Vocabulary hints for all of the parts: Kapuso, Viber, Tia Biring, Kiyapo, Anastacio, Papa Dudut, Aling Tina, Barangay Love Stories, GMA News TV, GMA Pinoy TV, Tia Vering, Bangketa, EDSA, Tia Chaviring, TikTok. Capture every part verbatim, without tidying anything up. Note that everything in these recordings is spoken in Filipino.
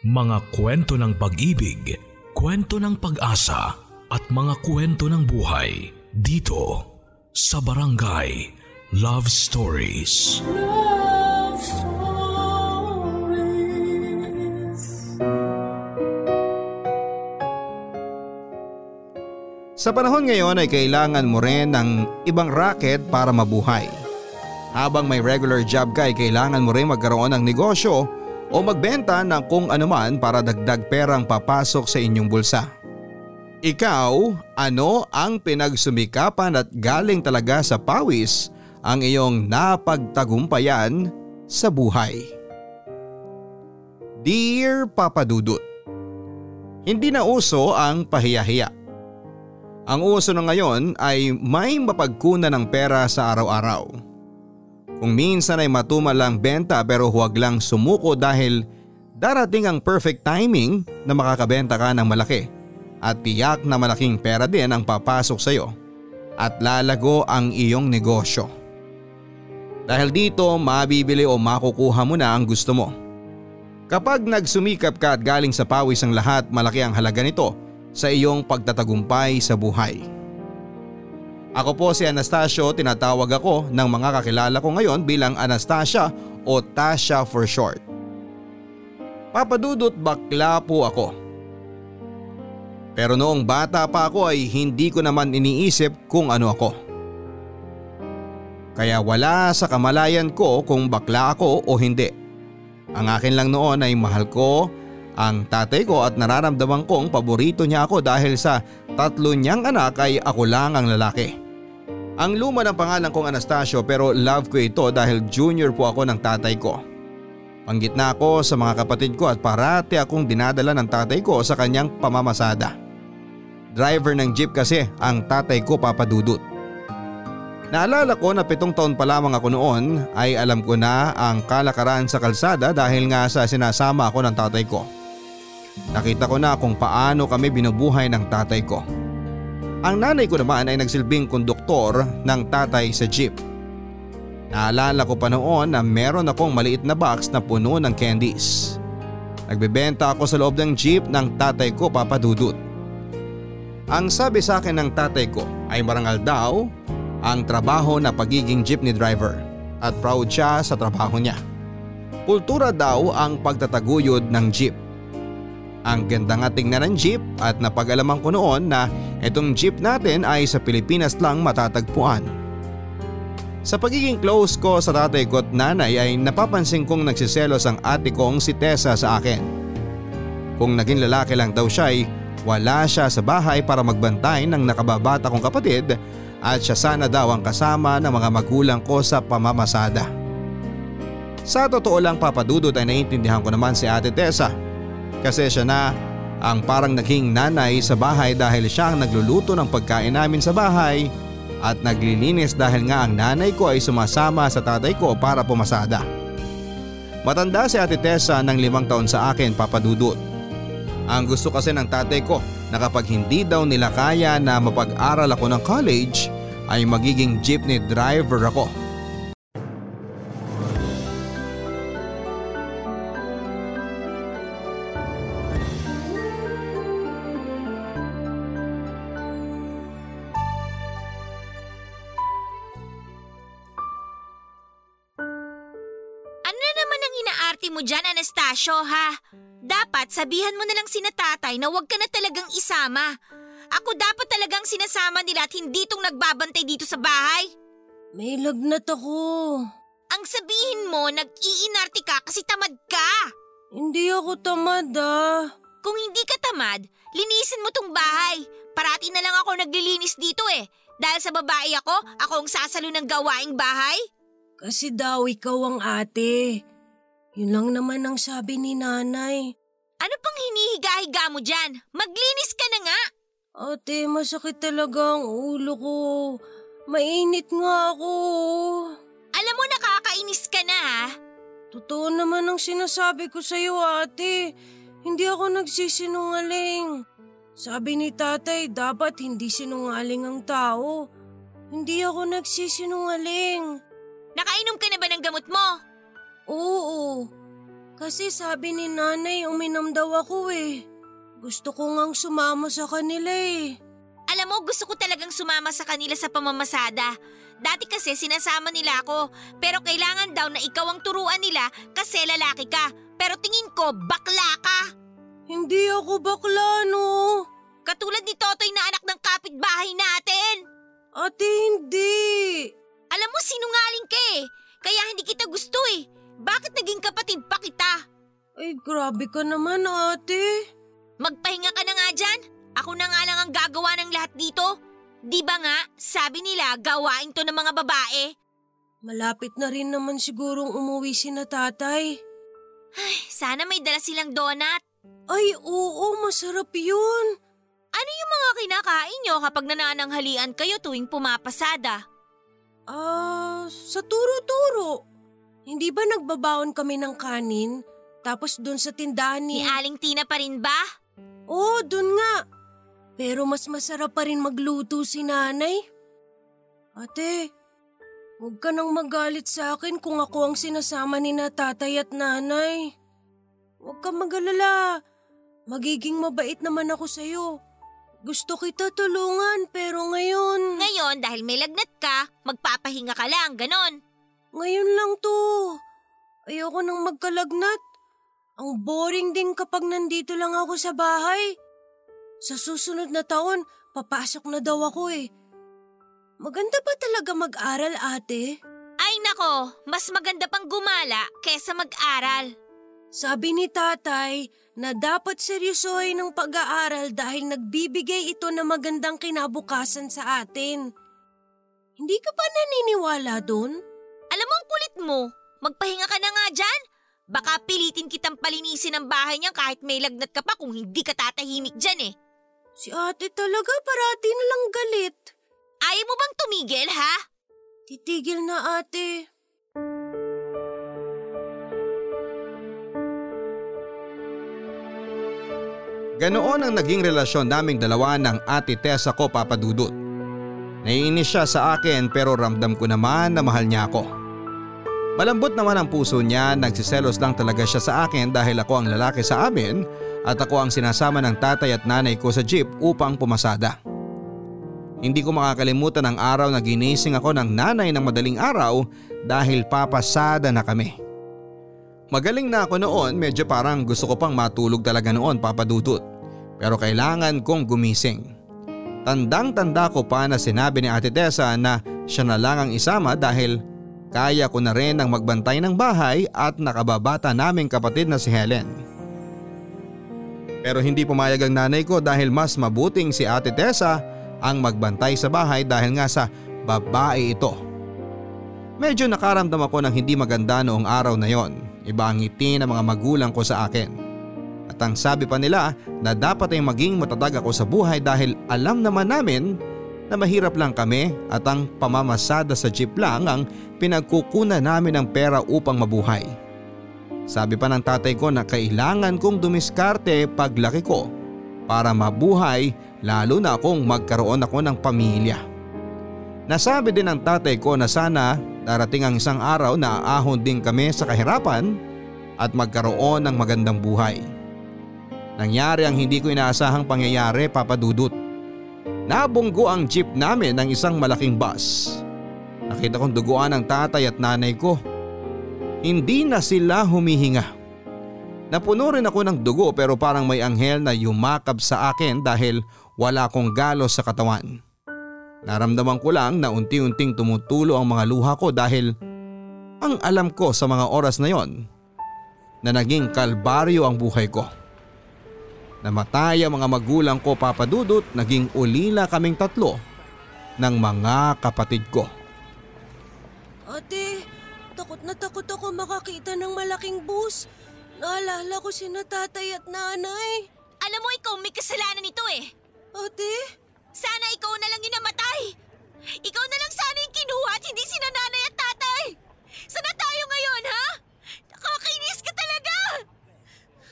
Mga kwento ng pag-ibig, kwento ng pag-asa at mga kwento ng buhay dito sa Barangay Love Stories. Love Stories. Sa panahon ngayon ay kailangan mo rin ng ibang racket para mabuhay. Habang may regular job ka ay kailangan mo rin magkaroon ng negosyo o magbenta ng kung anuman para dagdag perang papasok sa inyong bulsa. Ikaw, ano ang pinagsumikapan at galing talaga sa pawis ang iyong napagtagumpayan sa buhay? Dear Papa Dudut, hindi na uso ang pahiyahiya. Ang uso na ngayon ay may mapagkuna ng pera sa araw-araw. Kung minsan ay matumal lang benta pero huwag lang sumuko dahil darating ang perfect timing na makakabenta ka ng malaki at tiyak na malaking pera din ang papasok sa iyo at lalago ang iyong negosyo. Dahil dito mabibili o makukuha mo na ang gusto mo. Kapag nagsumikap ka at galing sa pawis ang lahat, malaki ang halaga nito sa iyong pagtatagumpay sa buhay. Ako po si Anastacio, tinatawag ako ng mga kakilala ko ngayon bilang Anastacia o Tasha for short. Papa Dudut, bakla po ako. Pero noong bata pa ako ay hindi ko naman iniisip kung ano ako. Kaya wala sa kamalayan ko kung bakla ako o hindi. Ang akin lang noon ay mahal ko ang tatay ko at nararamdaman kong paborito niya ako dahil sa tatlo niyang anak ay ako lang ang lalaki. Ang luma ng pangalan kong Anastacio pero love ko ito dahil junior po ako ng tatay ko. Panggitna ako sa mga kapatid ko at parati akong dinadala ng tatay ko sa kanyang pamamasada. Driver ng jeep kasi ang tatay ko, Papa Dudut. Naalala ko na pitong taon pa lamang ako noon ay alam ko na ang kalakaran sa kalsada dahil nga sa sinasama ako ng tatay ko. Nakita ko na kung paano kami binubuhay ng tatay ko. Ang nanay ko naman ay nagsilbing konduktor ng tatay sa jeep. Naalala ko pa noon na meron akong maliit na box na puno ng candies. Nagbebenta ako sa loob ng jeep ng tatay ko, Papa Dudut. Ang sabi sa akin ng tatay ko ay marangal daw ang trabaho na pagiging jeepney driver at proud siya sa trabaho niya. Kultura daw ang pagtataguyod ng jeep. Ang ganda nga tingnan ng jeep at napag-alaman ko noon na itong jeep natin ay sa Pilipinas lang matatagpuan. Sa pagiging close ko sa tatay ko at nanay ay napapansin kong nagsiselos ang ate kong si Tessa sa akin. Kung naging lalaki lang daw siya ay wala siya sa bahay para magbantay ng nakababata kong kapatid at siya sana daw ang kasama ng mga magulang ko sa pamamasada. Sa totoo lang, Papa Dudut, ay naiintindihan ko naman si Ate Tessa. Kasi siya na ang parang naging nanay sa bahay dahil siya ang nagluluto ng pagkain namin sa bahay at naglilinis dahil nga ang nanay ko ay sumasama sa tatay ko para pumasada. Matanda si Ate Tessa ng limang taon sa akin, Papa Dudut. Ang gusto kasi ng tatay ko na kapag hindi daw nila kaya na mapag-aral ako ng college ay magiging jeepney driver ako. Stasyo ha, dapat sabihan mo na lang sina tatay na huwag ka na talagang isama. Ako dapat talagang sinasama nila at hindi tong nagbabantay dito sa bahay. May lagnat ako. Ang sabihin mo, nag-iinarte ka kasi tamad ka. Hindi ako tamad ah. Kung hindi ka tamad, linisin mo tong bahay. Parati na lang ako naglilinis dito eh. Dahil sa babae ako, ako ang sasalo ng gawaing bahay. Kasi daw ikaw ang ate. Yun lang naman ang sabi ni nanay. Ano pang hinihiga-higa mo dyan? Maglinis ka na nga! Ate, masakit talaga ang ulo ko. Mainit nga ako. Alam mo, nakakainis ka na ha? Totoo naman ang sinasabi ko sa'yo, ate. Hindi ako nagsisinungaling. Sabi ni tatay, dapat hindi sinungaling ang tao. Hindi ako nagsisinungaling. Nakainom ka na ba ng gamot mo? Oo, Kasi sabi ni nanay uminom daw ako eh. Gusto ko ngang sumama sa kanila eh. Alam mo, gusto ko talagang sumama sa kanila sa pamamasada. Dati kasi sinasama nila ako, pero kailangan daw na ikaw ang turuan nila kasi lalaki ka. Pero tingin ko, bakla ka. Hindi ako bakla, no? Katulad ni Totoy na anak ng kapitbahay natin. Ate, hindi. Alam mo, sinungaling ka eh. Kaya hindi kita gusto eh. Bakit naging kapatid pa kita? Ay, grabe ka naman, ate. Magpahinga ka na nga dyan. Ako na nga lang ang gagawa ng lahat dito. Di ba nga, sabi nila gawain to ng mga babae. Malapit na rin naman sigurong umuwi si na tatay. Ay, sana may dala silang donut. Ay, oo, masarap yun. Ano yung mga kinakain nyo kapag nanananghalian kayo tuwing pumapasada? Ah, uh, sa turo-turo. Hindi ba nagbabaon kami ng kanin? Tapos dun sa tindahan ni... Ni Aling Tina pa rin ba? Oo, oh, dun nga. Pero mas masarap pa rin magluto si nanay. Ate, huwag ka nang magalit sa akin kung ako ang sinasama ni na tatay at nanay. Huwag ka magalala. Magiging mabait naman ako sa'yo. Gusto kita tulungan pero ngayon... Ngayon dahil may lagnat ka, magpapahinga ka lang, ganon. Ngayon lang to. Ayoko nang magkalagnat. Ang boring din kapag nandito lang ako sa bahay. Sa susunod na taon, papasok na daw ako eh. Maganda pa talaga mag-aral, ate? Ay nako, mas maganda pang gumala kesa mag-aral. Sabi ni tatay na dapat seryosohin ang pag-aaral dahil nagbibigay ito ng magandang kinabukasan sa atin. Hindi ka pa naniniwala dun? Alam mo ang kulit mo, magpahinga ka na nga dyan. Baka pilitin kitang palinisin ang bahay niya kahit may lagnat ka pa kung hindi ka tatahimik dyan eh. Si ate talaga parati nalang galit. Ayaw mo bang tumigil ha? Titigil na ate. Ganoon ang naging relasyon naming dalawa ng ate Tessa ko, Papa Dudut. Naiinis siya sa akin pero ramdam ko naman na mahal niya ako. Malambot naman ang puso niya, nagsiselos lang talaga siya sa akin dahil ako ang lalaki sa amin at ako ang sinasama ng tatay at nanay ko sa jeep upang pumasada. Hindi ko makakalimutan ang araw na ginising ako ng nanay ng madaling araw dahil papasada na kami. Magaling na ako noon, medyo parang gusto ko pang matulog talaga noon, Papa Dudut. Pero kailangan kong gumising. Tandang-tanda ko pa na sinabi ni Ate Tessa na siya na lang ang isama dahil kaya ko na rin ang magbantay ng bahay at nakababata naming kapatid na si Helen. Pero hindi pumayag ang nanay ko dahil mas mabuting si Ate Tessa ang magbantay sa bahay dahil nga sa babae ito. Medyo nakaramdam ako ng hindi maganda noong araw na yon. Iba ang ngiti ng mga magulang ko sa akin. At ang sabi pa nila na dapat ay maging matatag ako sa buhay dahil alam naman namin na mahirap lang kami at ang pamamasada sa jeep lang ang pinagkukunan namin ng pera upang mabuhay. Sabi pa ng tatay ko na kailangan kong dumiskarte paglaki ko para mabuhay lalo na kung magkaroon ako ng pamilya. Nasabi din ng tatay ko na sana darating ang isang araw na aahon din kami sa kahirapan at magkaroon ng magandang buhay. Nangyari ang hindi ko inaasahang pangyayari, Papa Dudut. Nabunggo ang jeep namin ng isang malaking bus. Nakita kong duguan ang tatay at nanay ko. Hindi na sila humihinga. Napuno rin ako ng dugo pero parang may anghel na yumakab sa akin dahil wala akong galos sa katawan. Naramdaman ko lang na unti-unting tumutulo ang mga luha ko dahil ang alam ko sa mga oras na yon na naging kalbaryo ang buhay ko. Namatay ang mga magulang ko, Papa Dudut, naging ulila kaming tatlo ng mga kapatid ko. Ate, takot na takot ako makakita ng malaking bus. Naalala ko sina tatay at nanay. Alam mo ikaw may kasalanan nito eh. Ate? Sana ikaw na lang yung namatay. Ikaw na lang sana yung kinuha at hindi sina nanay at tatay. Sana tayo ngayon ha? Nakakainis ka talaga!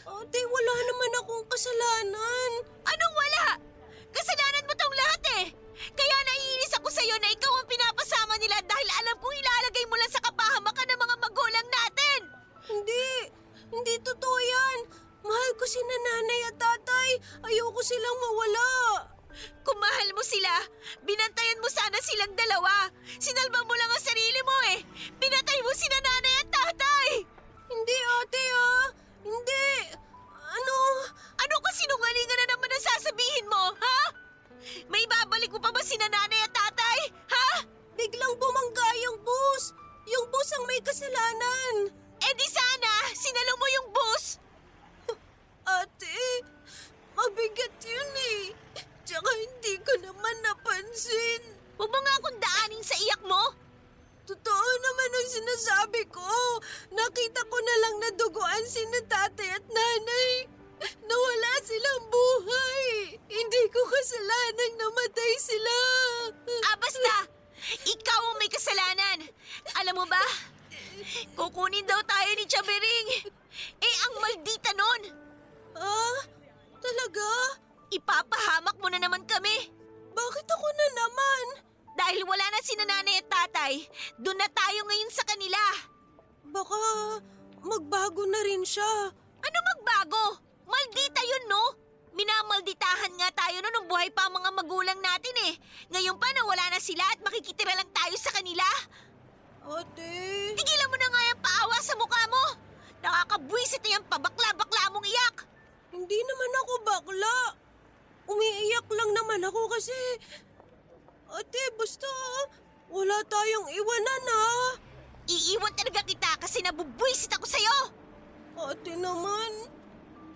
Ate, wala naman akong kasalanan. Anong wala? Kasalanan mo tong lahat eh. Kaya naiinis ako sa'yo na ikaw ang pinapasama nila dahil alam kong ilalagay mo lang sa kapahamakan ng mga magulang natin. Hindi. Hindi totoo yan. Mahal ko si nanay at tatay. Ayoko silang mawala. Kung mahal mo sila, binantayan mo sana silang dalawa. Sinalba mo lang ang sarili mo eh. Pinatay mo si nanay at tatay. Hindi ate ah. Hindi. Ano? Ano kasinungalingan na naman ang sasabihin mo, ha? May babalik mo pa ba si nanay at tatay, ha? Biglang bumangga yung bus. Yung bus ang may kasalanan. Eh di sana, sinalo mo yung bus. Ate, mabigat yun eh. Tsaka hindi ko naman napansin. Huwag mo nga akong daaning sa iyak mo. Totoo naman ang sinasabi ko. Nakita ko na lang naduguan sina tatay at nanay. Nawala silang buhay. Hindi ko kasalanan namatay sila. Ah, basta. Ikaw ang may kasalanan. Alam mo ba? Kukunin daw tayo ni Tia Biring. Eh, ang maldita nun. Ah, talaga? Ipapahamak mo na naman kami. Bakit ako na naman? Dahil wala na sina nanay at tatay, doon na tayo ngayon sa kanila. Baka magbago na rin siya. Ano magbago? Maldita yun, no? Minamalditahan nga tayo noon nung buhay pa ang mga magulang natin eh. Ngayon pa nawala na sila at makikitira lang tayo sa kanila. Ate... Tigilan mo na nga yung paawa sa mukha mo! Nakakabwisit na yung pabakla-bakla mong iyak! Hindi naman ako bakla. Umiiyak lang naman ako kasi... Ate, basta wala tayong iwanan na. Iiwan talaga kita kasi nabubwisit ako sa'yo! Ate naman...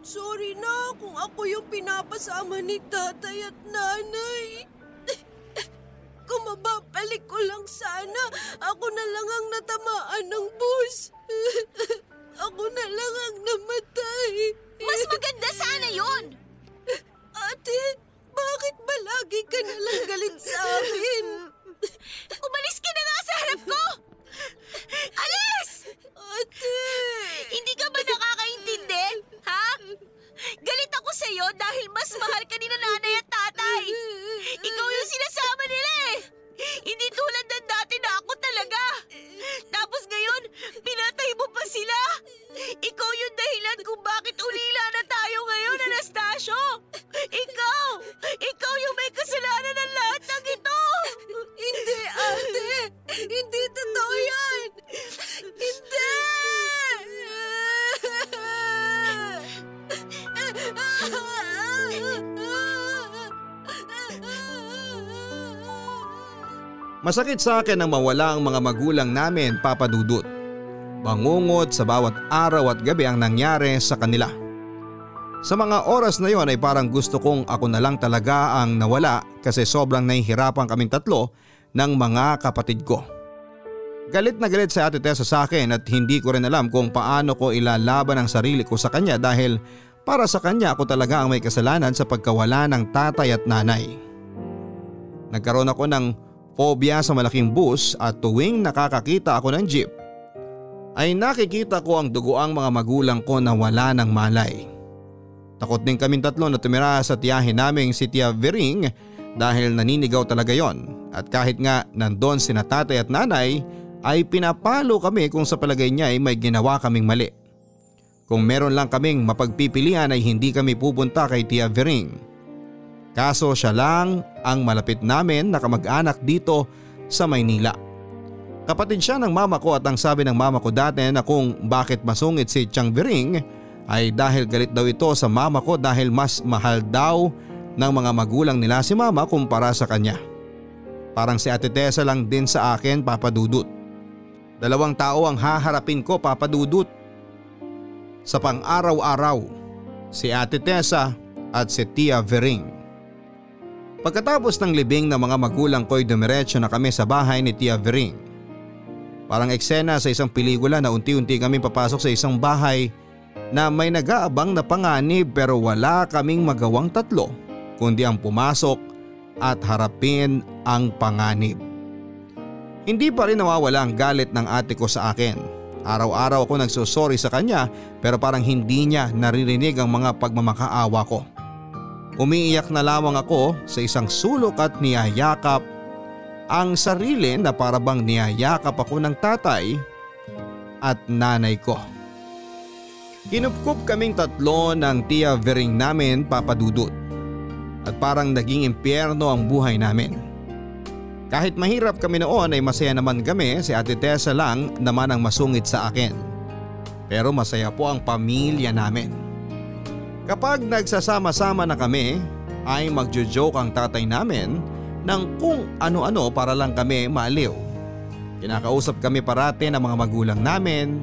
Sorry na kung ako yung pinapasama ni tatay at nanay. Kung mababalik ko lang sana, ako na lang ang natamaan ng bus. Ako na lang ang namatay. Mas maganda sana yun! Ate, bakit ba lagi ka nalang galit sa akin? Umalis ka na nga sa harap ko! Alis! Ate! Hindi ka ba nakakaintindi? Ha? Galit ako sa'yo dahil mas mahal ka nila nanay at tatay. Ikaw yung sinasama nila eh. Hindi tulad ng dati na ako talaga. Tapos ngayon, pinatay mo pa sila. Ikaw yung dahilan kung bakit ulila na tayo ngayon, Anastacio. Ikaw! Ikaw yung may kasalanan ng lahat ng ito! Hindi, ate! Hindi totoo yan! Hindi! Masakit sa akin ang mawala ang mga magulang namin, Papa Dudut. Bangungot sa bawat araw at gabi ang nangyari sa kanila. Sa mga oras na yon ay parang gusto kong ako na lang talaga ang nawala kasi sobrang nahihirapan kaming tatlo ng mga kapatid ko. Galit na galit si Ate Tessa sa akin at hindi ko rin alam kung paano ko ilalaban ang sarili ko sa kanya dahil para sa kanya ako talaga ang may kasalanan sa pagkawala ng tatay at nanay. Nagkaroon ako ng phobia sa malaking bus at tuwing nakakakita ako ng jeep ay nakikita ko ang duguang mga magulang ko na wala ng malay. Takot din kaming tatlo na tumira sa tiyahin naming si Tia Vering dahil naninigaw talaga yon. At kahit nga nandon sina tatay at nanay ay pinapalo kami kung sa palagay niya ay may ginawa kaming mali. Kung meron lang kaming mapagpipilian ay hindi kami pupunta kay Tia Vering. Kaso siya lang ang malapit namin na kamag-anak dito sa Maynila. Kapatid siya ng mama ko at ang sabi ng mama ko dati na kung bakit masungit si Tia Vering ay dahil galit daw ito sa mama ko dahil mas mahal daw ng mga magulang nila si mama kumpara sa kanya. Parang si Ate Tessa lang din sa akin, Papa Dudut. Dalawang tao ang haharapin ko, Papa Dudut. Sa pang-araw-araw, si Ate Tessa at si Tia Vering. Pagkatapos ng libing ng mga magulang ko'y dumiretso na kami sa bahay ni Tia Vering. Parang eksena sa isang pelikula na unti-unti kami papasok sa isang bahay na may nag-aabang na panganib pero wala kaming magawang tatlo kundi ang pumasok at harapin ang panganib. Hindi pa rin nawawala ang galit ng ate ko sa akin. Araw-araw ako nagsosorry sa kanya pero parang hindi niya naririnig ang mga pagmamakaawa ko. Umiiyak na lamang ako sa isang sulok at niyayakap ang sarili na parabang niyayakap ako ng tatay at nanay ko. Kinupkup kaming tatlo ng Tia Vering namin, Papa Dudut. At parang naging impyerno ang buhay namin. Kahit mahirap kami noon ay masaya naman kami, si Ate Tessa lang naman ang masungit sa akin. Pero masaya po ang pamilya namin. Kapag nagsasama-sama na kami ay magjo-joke ang tatay namin ng kung ano-ano para lang kami maaliw. Kinakausap kami parati ng mga magulang namin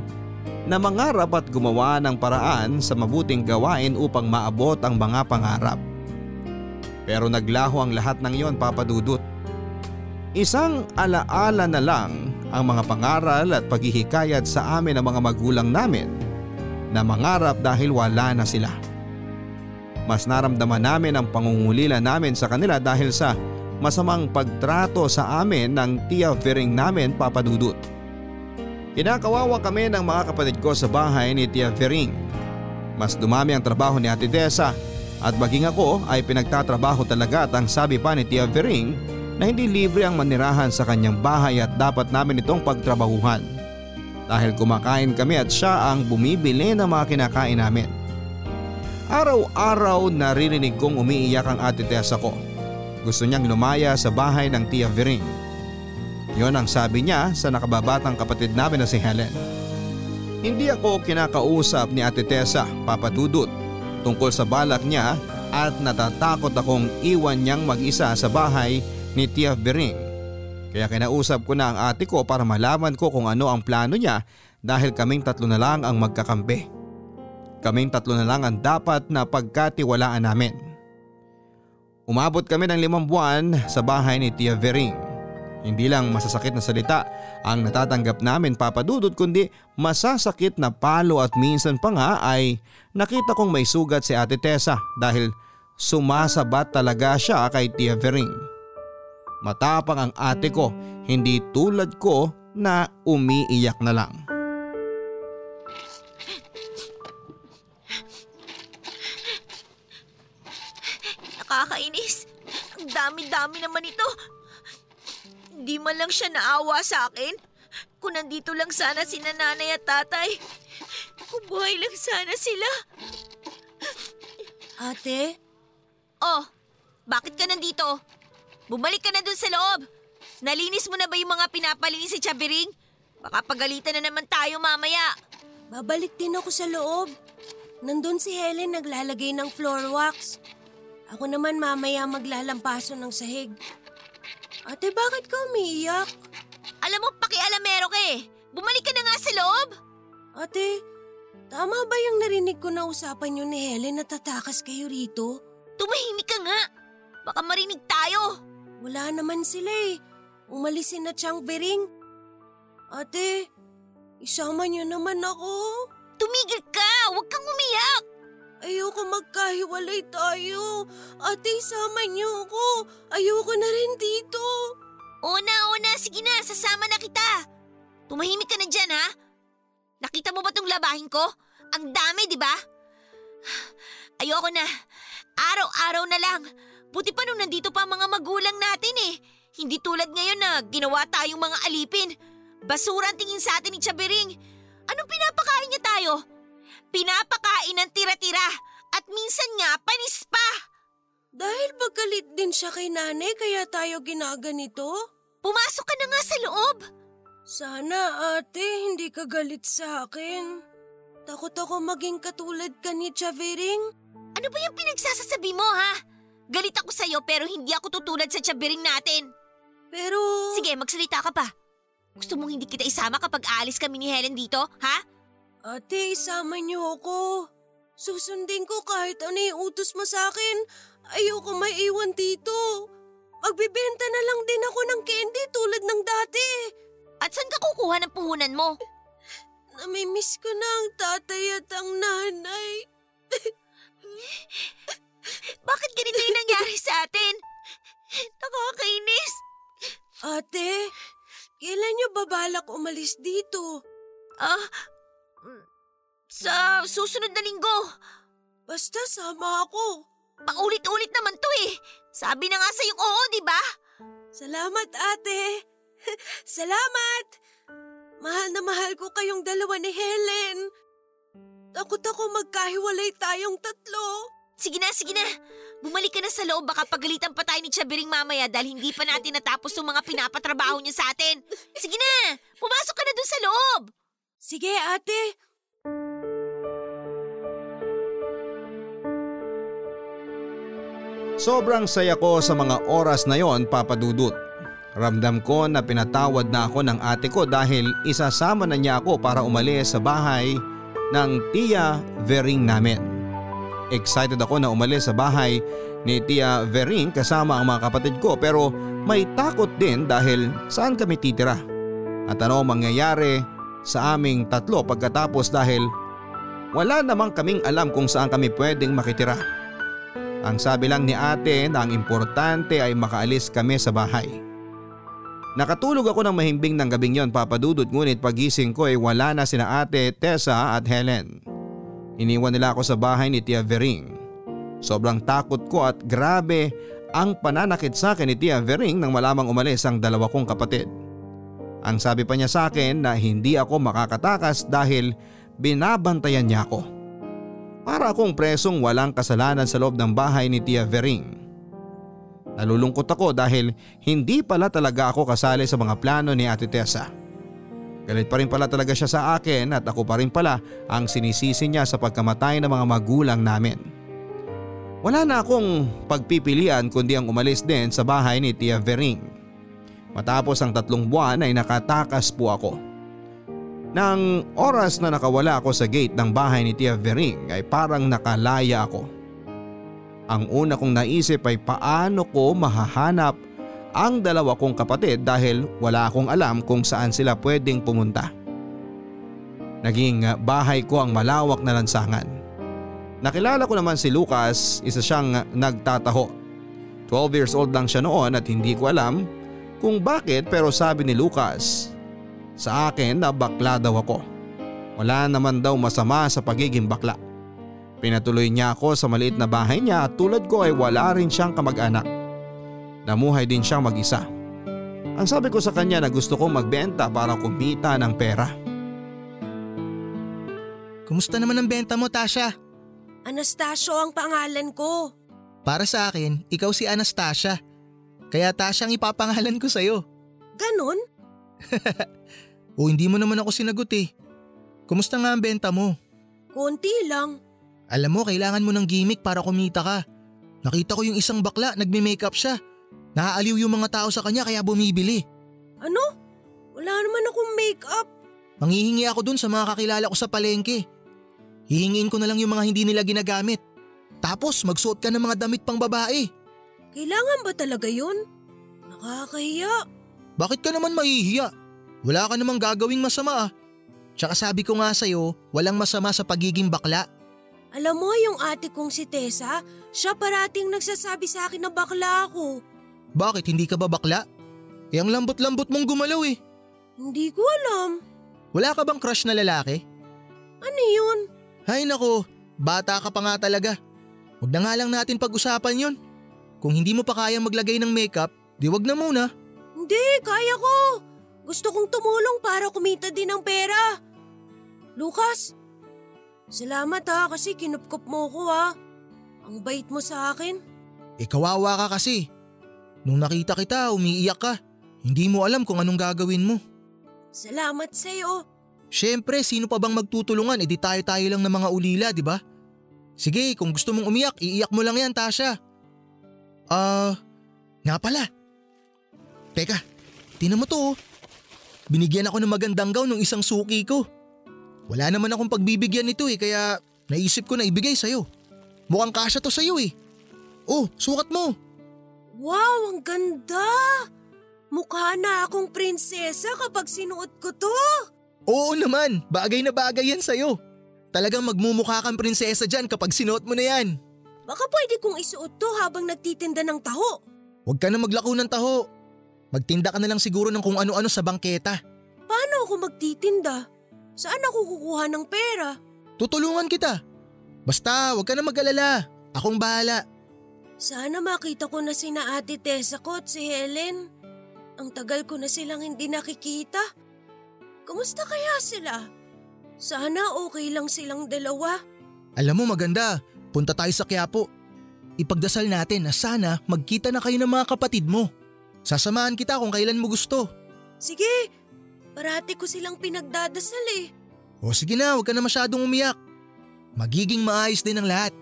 na mangarap at gumawa ng paraan sa mabuting gawain upang maabot ang mga pangarap. Pero naglaho ang lahat ng iyon, Papa Dudut. Isang alaala na lang ang mga pangaral at paghihikayat sa amin ng mga magulang namin na mangarap dahil wala na sila. Mas naramdaman namin ang pangungulila namin sa kanila dahil sa masamang pagtrato sa amin ng Tia Vering namin, Papa Dudut. Kinakawawa kami ng mga kapatid ko sa bahay ni Tia Vering. Mas dumami ang trabaho ni Ate Tessa at maging ako ay pinagtatrabaho talaga at ang sabi pa ni Tia Vering na hindi libre ang manirahan sa kanyang bahay at dapat namin itong pagtrabahuhan. Dahil kumakain kami at siya ang bumibili ng mga kinakain namin. Araw-araw naririnig kong umiiyak ang Ate Tessa ko. Gusto niyang lumaya sa bahay ng Tia Vering. Yon ang sabi niya sa nakababatang kapatid namin na si Helen. Hindi ako kinakausap ni Ate Tessa, Papa Dudut, tungkol sa balak niya at natatakot akong iwan niyang mag-isa sa bahay ni Tia Biring. Kaya kinausap ko na ang ate ko para malaman ko kung ano ang plano niya dahil kaming tatlo na lang ang magkakampi. Kaming tatlo na lang ang dapat na pagkatiwalaan namin. Umabot kami ng limang buwan sa bahay ni Tia Biring. Hindi lang masasakit na salita ang natatanggap namin, Papa Dudut, kundi masasakit na palo at minsan pa nga ay nakita kong may sugat si Ate Tessa dahil sumasabat talaga siya kay Tia Vering. Matapang ang ate ko, hindi tulad ko na umiiyak na lang. Nakakainis. Ang dami-dami naman ito. Di man lang siya naawa sa akin. Kung nandito lang sana si nanay at tatay. Kung buhay lang sana sila. Ate? Oh, bakit ka nandito? Bumalik ka na dun sa loob. Nalinis mo na ba yung mga pinapalinis si Chaviring? Baka pagalitan na naman tayo mamaya. Babalik din ako sa loob. Nandun si Helen naglalagay ng floor wax. Ako naman mamaya maglalampaso ng sahig. Ate, bakit ka umiiyak? Alam mo, pakialamero ka eh. Bumalik ka na nga sa loob. Ate, tama ba yung narinig ko na usapan niyo ni Helen na tatakas kayo rito? Tumahimik ka nga. Baka marinig tayo. Wala naman sila eh. Umalis si na Tia Vering. Ate, isama niyo naman ako. Tumigil ka! Huwag kang umiyak! Ayoko magkahiwalay tayo. Ate, isama niyo ako. Ayoko na rin dito. O na, o na. Sige na, sasama na kita. Tumahimik ka na dyan, ha? Nakita mo ba itong labahin ko? Ang dami, di ba? Ayoko na. Araw-araw na lang. Buti pa nung nandito pa mga magulang natin eh. Hindi tulad ngayon na ginawa tayong mga alipin. Basura ang tingin sa atin ni Tia Vering. Anong pinapakain niya tayo? Pinapakain ng tira-tira at minsan nga panis pa. Dahil pagkalit din siya kay nanay kaya tayo ginaganito? Pumasok ka na nga sa loob. Sana ate hindi ka galit sa akin. Takot ako maging katulad ka ni Tia Vering. Ano ba yung pinagsasasabi mo ha? Galit ako sa'yo pero hindi ako tutulad sa Tia Vering natin. Pero… Sige, magsalita ka pa. Gusto mong hindi kita isama kapag aalis kami ni Helen dito, ha? Ate, isama niyo ako. Susundin ko kahit ano iutos mo sa akin. Ayoko maiwan dito. Magbibenta na lang din ako ng candy tulad ng dati. At saan ka kukuha ng puhunan mo? Namimiss ko na ang tatay at ang nanay. Bakit ganito yung nangyari sa atin? Nakakainis. Ate, kailan niyo babalak umalis dito? Ah... Sa susunod na linggo. Basta sama ako. Paulit-ulit naman to eh. Sabi na nga sa'yong oo, di ba? Salamat ate. Salamat. Mahal na mahal ko kayong dalawa ni Helen. Takot ako magkahiwalay tayong tatlo. Sige na, sige na. Bumalik ka na sa loob, baka pagalitan pa tayo ni Tia Biring mamaya dahil hindi pa natin natapos yung mga pinapatrabaho niya sa atin. Sige na, pumasok ka na dun sa loob. Sige, ate. Sobrang saya ko sa mga oras na yon, Papa Dudut. Ramdam ko na pinatawad na ako ng ate ko dahil isasama na niya ako para umalis sa bahay ng Tia Vering namin. Excited ako na umalis sa bahay ni Tia Vering kasama ang mga kapatid ko, pero may takot din dahil saan kami titira at ano mangyayari sa aming tatlo pagkatapos dahil wala namang kaming alam kung saan kami pwedeng makitira. Ang sabi lang ni ate na ang importante ay makaalis kami sa bahay. Nakatulog ako ng mahimbing ng gabing yon, Papa Dudut, ngunit pagising ko ay wala na sina ate, Tessa at Helen. Iniwan nila ako sa bahay ni Tia Vering. Sobrang takot ko at grabe ang pananakit sa akin ni Tia Vering nang malamang umalis ang dalawa kong kapatid. Ang sabi pa niya sa akin na hindi ako makakatakas dahil binabantayan niya ako. Para akong presong walang kasalanan sa loob ng bahay ni Tia Vering. Nalulungkot ako dahil hindi pala talaga ako kasali sa mga plano ni Ate Tessa. Galit pa rin pala talaga siya sa akin at ako pa rin pala ang sinisisi niya sa pagkamatay ng mga magulang namin. Wala na akong pagpipilian kundi ang umalis din sa bahay ni Tia Vering. Matapos ang tatlong buwan ay nakatakas po ako. Nang oras na nakawala ako sa gate ng bahay ni Tia Vering ay parang nakalaya ako. Ang una kong naisip ay paano ko mahahanap ang dalawa kong kapatid dahil wala akong alam kung saan sila pwedeng pumunta. Naging bahay ko ang malawak na lansangan. Nakilala ko naman si Lucas, isa siyang nagtataho. twelve years old lang siya noon at hindi ko alam kung bakit, pero sabi ni Lucas sa akin na bakla daw ako. Wala naman daw masama sa pagiging bakla. Pinatuloy niya ako sa maliit na bahay niya at tulad ko ay wala rin siyang kamag-anak. Namuhay din siyang mag-isa. Ang sabi ko sa kanya na gusto kong magbenta para kumita ng pera. Kumusta naman ang benta mo, Tasha? Anastacio ang pangalan ko. Para sa akin, ikaw si Anastacia. Kaya Tasha ang ipapangalan ko sa'yo. Ganon? O hindi mo naman ako sinagot eh. Kumusta nga ang benta mo? Konti lang. Alam mo, kailangan mo ng gimmick para kumita ka. Nakita ko yung isang bakla, nagme-makeup siya. Naaaliw yung mga tao sa kanya kaya bumibili. Ano? Wala naman akong make-up. Manghihingi ako dun sa mga kakilala ko sa palengke. Hihingiin ko na lang yung mga hindi nila ginagamit. Tapos magsuot ka ng mga damit pang babae. Kailangan ba talaga yun? Nakakahiya. Bakit ka naman mahihiya? Wala ka namang gagawing masama ah. Tsaka sabi ko nga sa'yo, walang masama sa pagiging bakla. Alam mo yung ate kong si Tessa, siya parating nagsasabi sa akin na bakla ako. Bakit hindi ka ba bakla? E ang lambot-lambot mong gumalaw eh. Hindi ko alam. Wala ka bang crush na lalaki? Ano yun? Hay nako, bata ka pa nga talaga. Huwag na nga lang natin pag-usapan yun. Kung hindi mo pa kayang maglagay ng makeup, di wag na muna. Hindi, kaya ko. Gusto kong tumulong para kumita din ng pera. Lucas, salamat ha kasi kinupkup mo ko ha. Ang bait mo sa akin. E kawawa ka kasi. Nung nakita kita, umiiyak ka. Hindi mo alam kung anong gagawin mo. Salamat sa'yo. Siyempre, sino pa bang magtutulungan? E di tayo-tayo lang ng mga ulila, di ba? Sige, kung gusto mong umiyak, iiyak mo lang yan, Tasha. Ah, uh, nga pala. Teka, tingnan mo to. Binigyan ako ng magandang gown ng isang suki ko. Wala naman akong pagbibigyan nito eh, kaya naisip ko na ibigay sa'yo. Mukhang kasya to sa'yo eh. Oh, sukat mo. Wow, ang ganda! Mukha na akong prinsesa kapag sinuot ko to. Oo naman, bagay na bagay yan sa'yo. Talagang magmumukha kang prinsesa dyan kapag sinuot mo na yan. Baka pwede kong isuot to habang nagtitinda ng taho. Huwag ka na maglako ng taho. Magtinda ka na lang siguro ng kung ano-ano sa bangketa. Paano ako magtitinda? Saan ako kukuha ng pera? Tutulungan kita. Basta, huwag ka na mag-alala. Akong bahala. Sana makita ko na sina Ate Tessa ko at si Helen. Ang tagal ko na silang hindi nakikita. Kumusta kaya sila? Sana okay lang silang dalawa. Alam mo maganda, punta tayo sa Kiyapo. Ipagdasal natin na sana magkita na kayo ng mga kapatid mo. Sasamahan kita kung kailan mo gusto. Sige, parati ko silang pinagdadasal eh. O sige na, huwag ka na masyadong umiyak. Magiging maayos din ang lahat.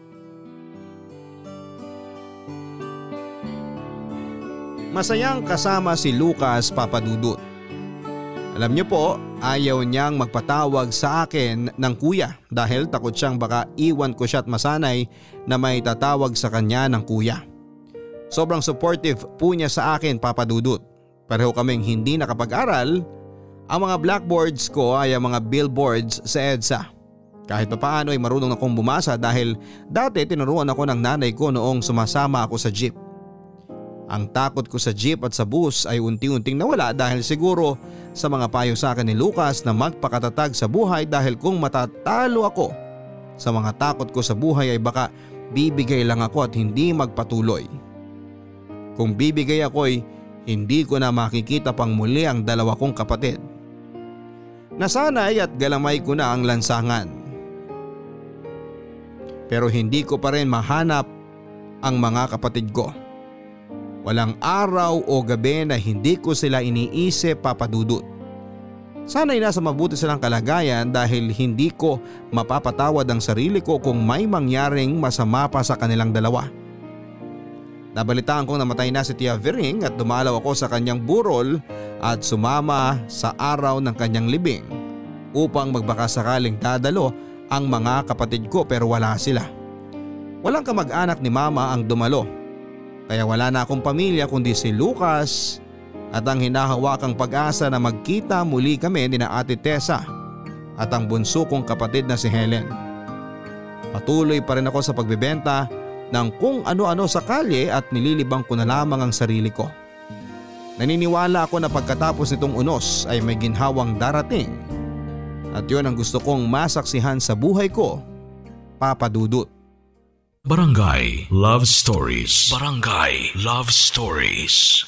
Masayang kasama si Lucas, Papa Dudut. Alam niyo po, ayaw niyang magpatawag sa akin ng kuya dahil takot siyang baka iwan ko siya at masanay na may tatawag sa kanya ng kuya. Sobrang supportive po niya sa akin, Papa Dudut. Pareho kaming hindi nakapag-aral. Ang mga blackboards ko ay ang mga billboards sa EDSA. Kahit papaano ay marunong akong bumasa dahil dati tinuruan ako ng nanay ko noong sumasama ako sa jeep. Ang takot ko sa jeep at sa bus ay unti-unting nawala dahil siguro sa mga payo sa akin ni Lucas na magpakatatag sa buhay dahil kung matatalo ako sa mga takot ko sa buhay ay baka bibigay lang ako at hindi magpatuloy. Kung bibigay ako ay hindi ko na makikita pang muli ang dalawa kong kapatid. Nasanay at galamay ko na ang lansangan. Pero hindi ko pa rin mahanap ang mga kapatid ko. Walang araw o gabi na hindi ko sila iniisip, Papa Dudut. Sana'y nasa mabuti silang kalagayan dahil hindi ko mapapatawad ang sarili ko kung may mangyaring masama pa sa kanilang dalawa. Nabalitaan kong namatay na si Tia Vering at dumalaw ako sa kanyang burol at sumama sa araw ng kanyang libing upang magbaka sakaling dadalo ang mga kapatid ko pero wala sila. Walang kamag-anak ni Mama ang dumalo. Kaya wala na akong pamilya kundi si Lucas at ang hinahawakang pag-asa na magkita muli kami ni na Ate Tessa at ang bunso kong kapatid na si Helen. Patuloy pa rin ako sa pagbebenta ng kung ano-ano sa kalye at nililibang ko na lamang ang sarili ko. Naniniwala ako na pagkatapos nitong unos ay may ginhawang darating at yun ang gusto kong masaksihan sa buhay ko, Papa Dudut. Barangay Love Stories. Barangay Love Stories.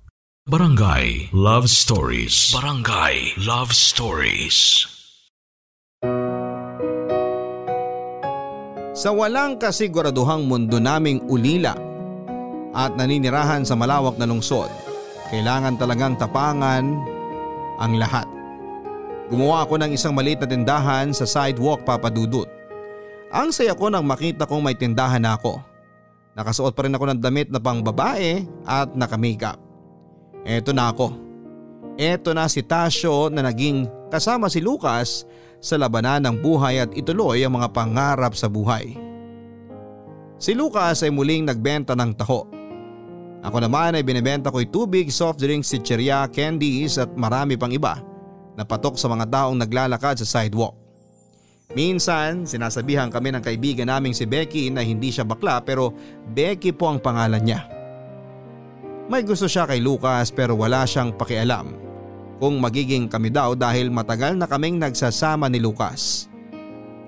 Barangay Love Stories. Barangay Love Stories. Sa walang kasiguraduhang mundo naming ulila at naninirahan sa malawak na lungsod, kailangan talagang tapangan ang lahat. Gumawa ako ng isang maliit na tindahan sa sidewalk, Papa Dudut. Ang saya ko nang makita kong may tindahan na ako. Nakasuot pa rin ako ng damit na pang babae at naka-makeup. Eto na ako. Eto na si Tasyo na naging kasama si Lucas sa labanan ng buhay at ituloy ang mga pangarap sa buhay. Si Lucas ay muling nagbenta ng taho. Ako naman ay binibenta ko'y tubig, soft drinks, chichirya, candies at marami pang iba na patok sa mga taong naglalakad sa sidewalk. Minsan sinasabihan kami ng kaibigan naming si Becky na hindi siya bakla pero Becky po ang pangalan niya. May gusto siya kay Lucas pero wala siyang pakialam kung magiging kami daw dahil matagal na kaming nagsasama ni Lucas.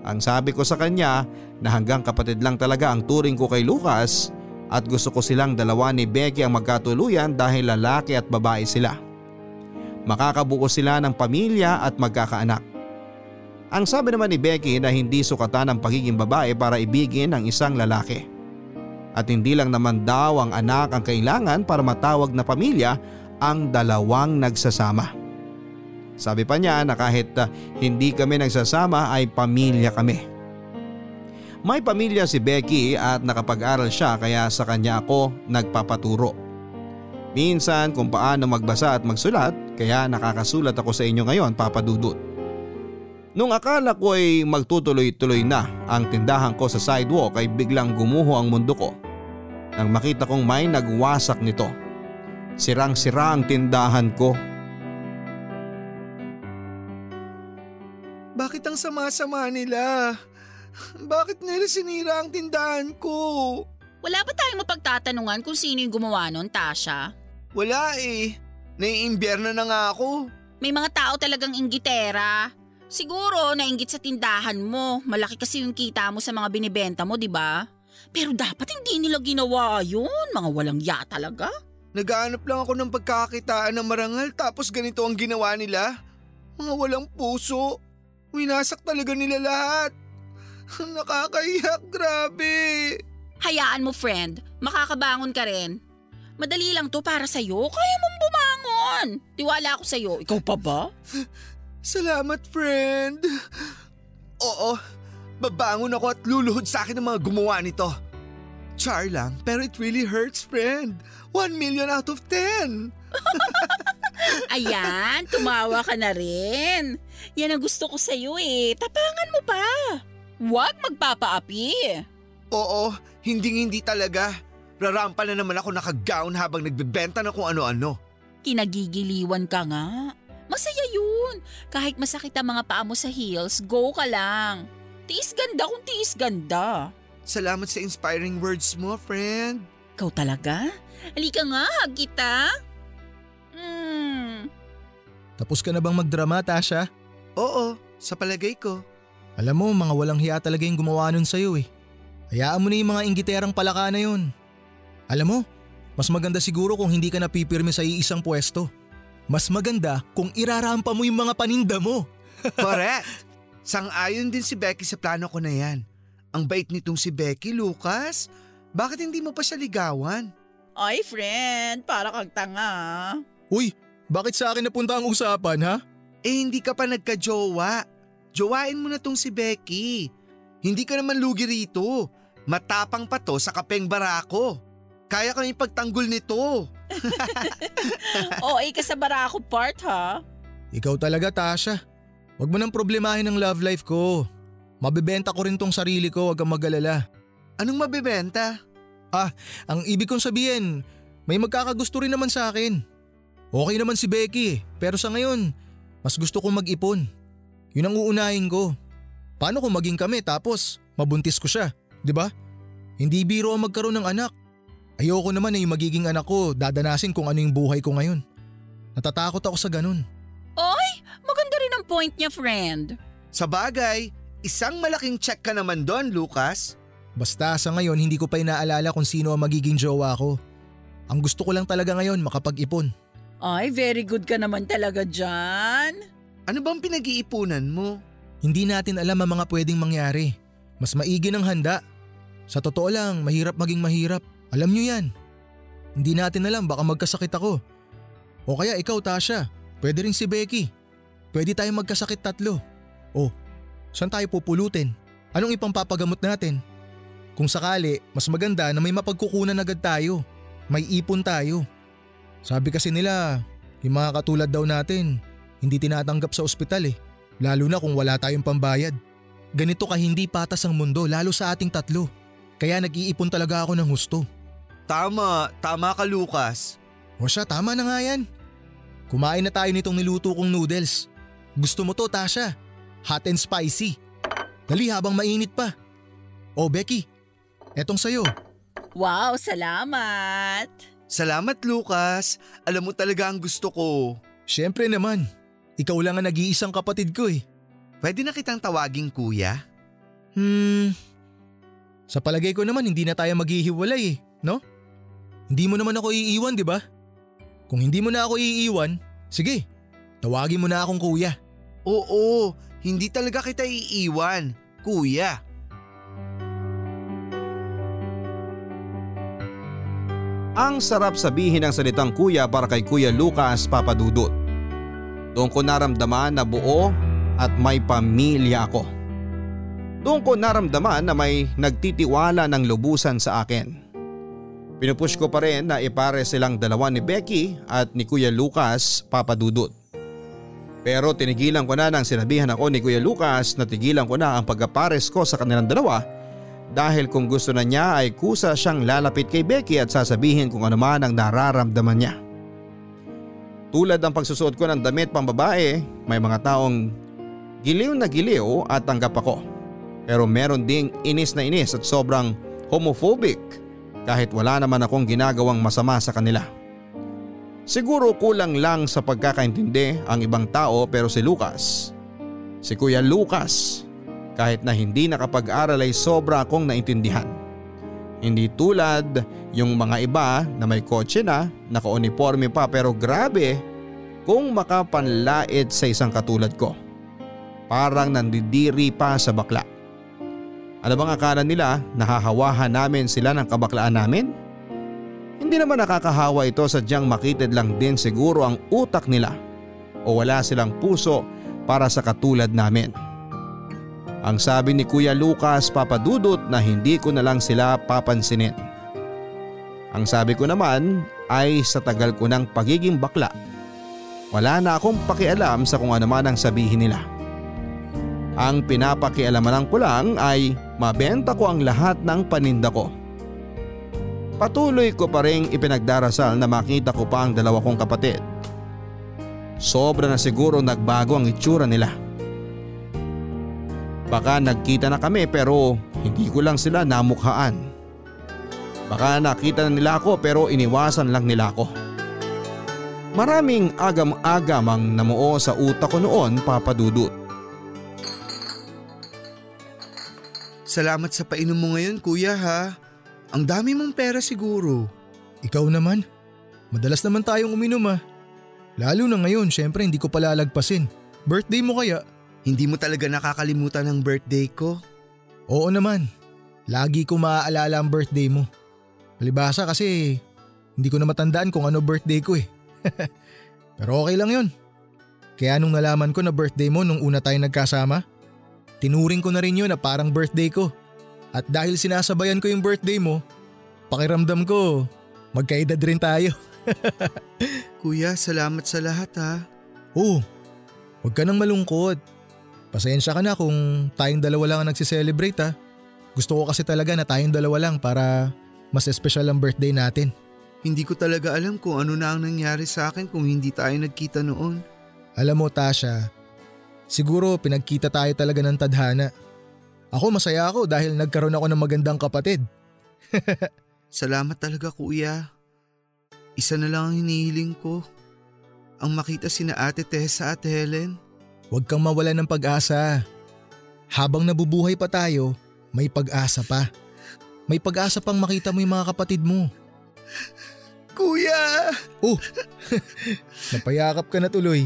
Ang sabi ko sa kanya na hanggang kapatid lang talaga ang turing ko kay Lucas at gusto ko silang dalawa ni Becky ang magkatuluyan dahil lalaki at babae sila. Makakabuo sila ng pamilya at magkakaanak. Ang sabi naman ni Becky na hindi sukatan ang pagiging babae para ibigin ang isang lalaki. At hindi lang naman daw ang anak ang kailangan para matawag na pamilya ang dalawang nagsasama. Sabi pa niya na kahit hindi kami nagsasama ay pamilya kami. May pamilya si Becky at nakapag-aral siya kaya sa kanya ako nagpapaturo. Minsan kung paano magbasa at magsulat kaya nakakasulat ako sa inyo ngayon, Papa Dudut. Nung akala ko ay magtutuloy-tuloy na ang tindahan ko sa sidewalk ay biglang gumuho ang mundo ko nang makita kong may nagwasak nito. Sirang-sira ang tindahan ko. Bakit ang sama-sama nila? Bakit nila sinira ang tindahan ko? Wala ba tayong mapagtatanungan kung sino yung gumawa nun, Tasha? Wala eh. Naiimbierno na nga ako. May mga tao talagang inggitera. Siguro nainggit sa tindahan mo. Malaki kasi yung kita mo sa mga binibenta mo, di ba? Pero dapat hindi nila ginawa yun. Mga walang ya talaga. Nagaanap lang ako ng pagkakitaan ng marangal tapos ganito ang ginawa nila. Mga walang puso. Winasak talaga nila lahat. Nakakahiyak, grabe. Hayaan mo, friend. Makakabangon ka rin. Madali lang to para sa'yo. Kaya mong bumangon. Tiwala ako sa'yo. Ikaw pa ba? Salamat, friend. Oo, babangon ako at luluhod sa akin ng mga gumawa nito. Char lang, pero it really hurts, friend. One million out of ten. Ayan, tumawa ka na rin. Yan ang gusto ko sa'yo eh. Tapangan mo pa. Huwag magpapaapi. Oo, hinding-hindi talaga. Rarampa na naman ako nakagown habang nagbebenta na kung ano-ano. Kinagigiliwan ka nga. Masaya yun. Kahit masakit ang mga paa mo sa heels, go ka lang. Tiis ganda kung tiis ganda. Salamat sa inspiring words mo, friend. Ikaw talaga? Halika nga, hug kita. Mm. Tapos ka na bang magdrama, Tasha? Oo, sa palagay ko. Alam mo, mga walang hiya talaga yung gumawa nun sa'yo eh. Hayaan mo na yung mga inggiterang palaka na yun. Alam mo, mas maganda siguro kung hindi ka napipirme sa iisang pwesto. Mas maganda kung irarampa mo yung mga paninda mo. Correct! Sang-ayon din si Becky sa plano ko na yan. Ang bait nitong si Becky, Lucas. Bakit hindi mo pa siya ligawan? Ay, friend, para kang tanga. Uy, bakit sa akin napunta ang usapan, ha? Eh, hindi ka pa nagka-jowa. Jowain mo na tong si Becky. Hindi ka naman lugi rito. Matapang pa to sa kapeng barako. Kaya kami pagtanggol nito. Oo, eh, ka sa barako part ha. Ikaw talaga, Tasha. Huwag mo nang problemahin ang love life ko. Mabibenta ko rin tong sarili ko, huwag kang mag-alala. Anong mabibenta? Ah, ang ibig kong sabihin, may magkakagusto rin naman sa akin. Okay naman si Becky, pero sa ngayon, mas gusto kong mag-ipon. Yun ang uunahin ko. Paano kung maging kami tapos mabuntis ko siya, di ba? Hindi biro ang magkaroon ng anak. Ayoko naman na yung magiging anak ko dadanasin kung ano yung buhay ko ngayon. Natatakot ako sa ganun. Oy, maganda rin ang point niya, friend. Sa bagay, isang malaking check ka naman doon, Lucas. Basta sa ngayon hindi ko pa inaalala kung sino ang magiging jowa ko. Ang gusto ko lang talaga ngayon makapag-ipon. Ay, very good ka naman talaga dyan. Ano bang pinag-iipunan mo? Hindi natin alam ang mga pwedeng mangyari. Mas maigi ng handa. Sa totoo lang, mahirap maging mahirap. Alam nyo yan. Hindi natin alam, baka magkasakit ako. O kaya ikaw, Tasha, pwede rin si Becky. Pwede tayong magkasakit tatlo. O, saan tayo pupulutin? Anong ipampapagamot natin? Kung sakali, mas maganda na may mapagkukunan agad tayo. May ipon tayo. Sabi kasi nila, yung mga katulad daw natin, hindi tinatanggap sa ospital eh. Lalo na kung wala tayong pambayad. Ganito ka hindi patas ang mundo, lalo sa ating tatlo. Kaya nag-iipon talaga ako ng husto. Tama, tama ka Lucas. O siya, tama na nga yan. Kumain na tayo nitong niluto kong noodles. Gusto mo to, Tasha? Hot and spicy. Dali habang mainit pa. O Becky, etong sayo. Wow, salamat. Salamat Lucas. Alam mo talaga ang gusto ko. Siyempre naman. Ikaw lang ang nag-iisang kapatid ko eh. Pwede na kitang tawagin kuya? Hmm, sa palagay ko naman hindi na tayo maghihiwalay eh. No? Hindi mo naman ako iiwan, di ba? Kung hindi mo na ako iiwan, sige, tawagin mo na akong kuya. Oo, hindi talaga kita iiwan, kuya. Ang sarap sabihin ang salitang kuya para kay Kuya Lucas, Papa Dudut. Doon ko naramdaman na buo at may pamilya ako. Doon ko naramdaman na may nagtitiwala ng lubusan sa akin. Pinupush ko pa rin na ipare silang dalawa ni Becky at ni Kuya Lucas, Papa Dudut. Pero tinigilan ko na nang sinabihan ako ni Kuya Lucas na tigilan ko na ang pagkapares ko sa kanilang dalawa dahil kung gusto na niya ay kusa siyang lalapit kay Becky at sasabihin kung ano man ang nararamdaman niya. Tulad ng pagsusuot ko ng damit pambabae, may mga taong giliw na giliw at tanggap ako. Pero meron ding inis na inis at sobrang homophobic kahit wala naman akong ginagawang masama sa kanila. Siguro kulang lang sa pagkakaintindi ang ibang tao pero si Lucas, si Kuya Lucas, kahit na hindi nakapag-aral ay sobra akong naintindihan. Hindi tulad yung mga iba na may kotse na, naka-uniforme pa pero grabe kung makapanlait sa isang katulad ko. Parang nandidiri pa sa bakla. Ano bang akala nila, nahahawahan namin sila ng kabaklaan namin? Hindi naman nakakahawa ito, sadyang makitid lang din siguro ang utak nila o wala silang puso para sa katulad namin. Ang sabi ni Kuya Lucas, Papa Dudut, na hindi ko na lang sila papansinin. Ang sabi ko naman ay sa tagal ko ng pagiging bakla, wala na akong pakialam sa kung ano man ang sabihin nila. Ang pinapakialamanan ko lang ay mabenta ko ang lahat ng paninda ko. Patuloy ko pa ring ipinagdarasal na makita ko pa ang dalawa kong kapatid. Sobra na siguro nagbago ang itsura nila. Baka nagkita na kami pero hindi ko lang sila namukhaan. Baka nakita na nila ako pero iniwasan lang nila ako. Maraming agam-agam ang namuo sa utak ko noon, Papa Dudut. Salamat sa painom mo ngayon, kuya, ha? Ang dami mong pera siguro. Ikaw naman. Madalas naman tayong uminom, ha? Lalo na ngayon, syempre hindi ko palalagpasin. Birthday mo kaya? Hindi mo talaga nakakalimutan ang birthday ko? Oo naman. Lagi ko maaalala ang birthday mo. Palibasa kasi hindi ko na matandaan kung ano birthday ko eh. Pero okay lang yun. Kaya nung nalaman ko na birthday mo nung una tayong nagkasama, tinuring ko na rin yun na parang birthday ko. At dahil sinasabayan ko yung birthday mo, pakiramdam ko, magkaedad rin tayo. Kuya, salamat sa lahat ha. Oo, huwag ka nang malungkot. Pasensya ka na kung tayong dalawa lang ang nagsiselebrate ha. Gusto ko kasi talaga na tayong dalawa lang para mas espesyal ang birthday natin. Hindi ko talaga alam kung ano na ang nangyari sa akin kung hindi tayo nagkita noon. Alam mo, Tasha, siguro pinagkita tayo talaga ng tadhana. Ako masaya ako dahil nagkaroon ako ng magandang kapatid. Salamat talaga kuya. Isa na lang ang hinihiling ko. Ang makita sina Ate Tessa at Helen. Huwag kang mawala ng pag-asa. Habang nabubuhay pa tayo, may pag-asa pa. May pag-asa pang makita mo yung mga kapatid mo. Kuya! Oh! Napayakap ka na tuloy.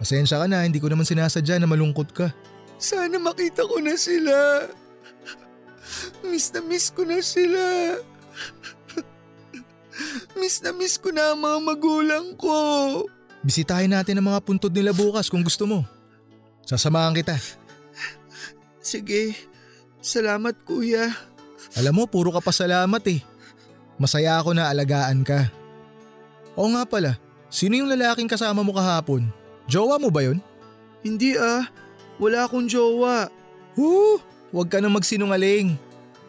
Pasensya ka na, hindi ko naman sinasadya na malungkot ka. Sana makita ko na sila. Miss na miss ko na sila. Miss na miss ko na ang mga magulang ko. Bisitahin natin ang mga puntod nila bukas kung gusto mo. Sasamahan kita. Sige, salamat kuya. Alam mo, puro ka pa salamat eh. Masaya ako na alagaan ka. Oo nga pala, sino yung lalaking kasama mo kahapon? Jowa mo ba yun? Hindi ah, wala akong jowa. Huh, huwag ka nang magsinungaling.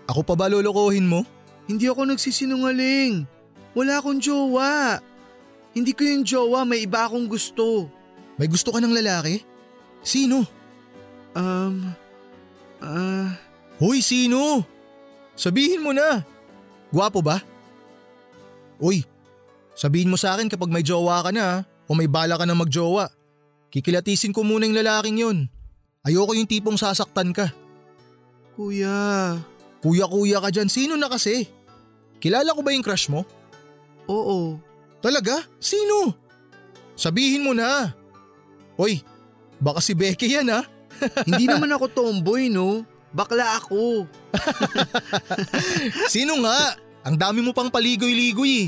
Ako pa ba lolokohin mo? Hindi ako nagsisinungaling. Wala akong jowa. Hindi ko yung jowa, may iba akong gusto. May gusto ka ng lalaki? Sino? Um, ah… Uh... Hoy, sino? Sabihin mo na. Gwapo ba? Uy, sabihin mo sa akin kapag may jowa ka na o may bala ka na magjowa. Kikilatisin ko muna yung lalaking yun. Ayoko yung tipong sasaktan ka. Kuya. Kuya-kuya ka dyan. Sino na kasi? Kilala ko ba yung crush mo? Oo. Talaga? Sino? Sabihin mo na. Oy, baka si Becky yan ha? Hindi naman ako tomboy no. Bakla ako. Sino nga? Ang dami mo pang paligoy-ligoy eh.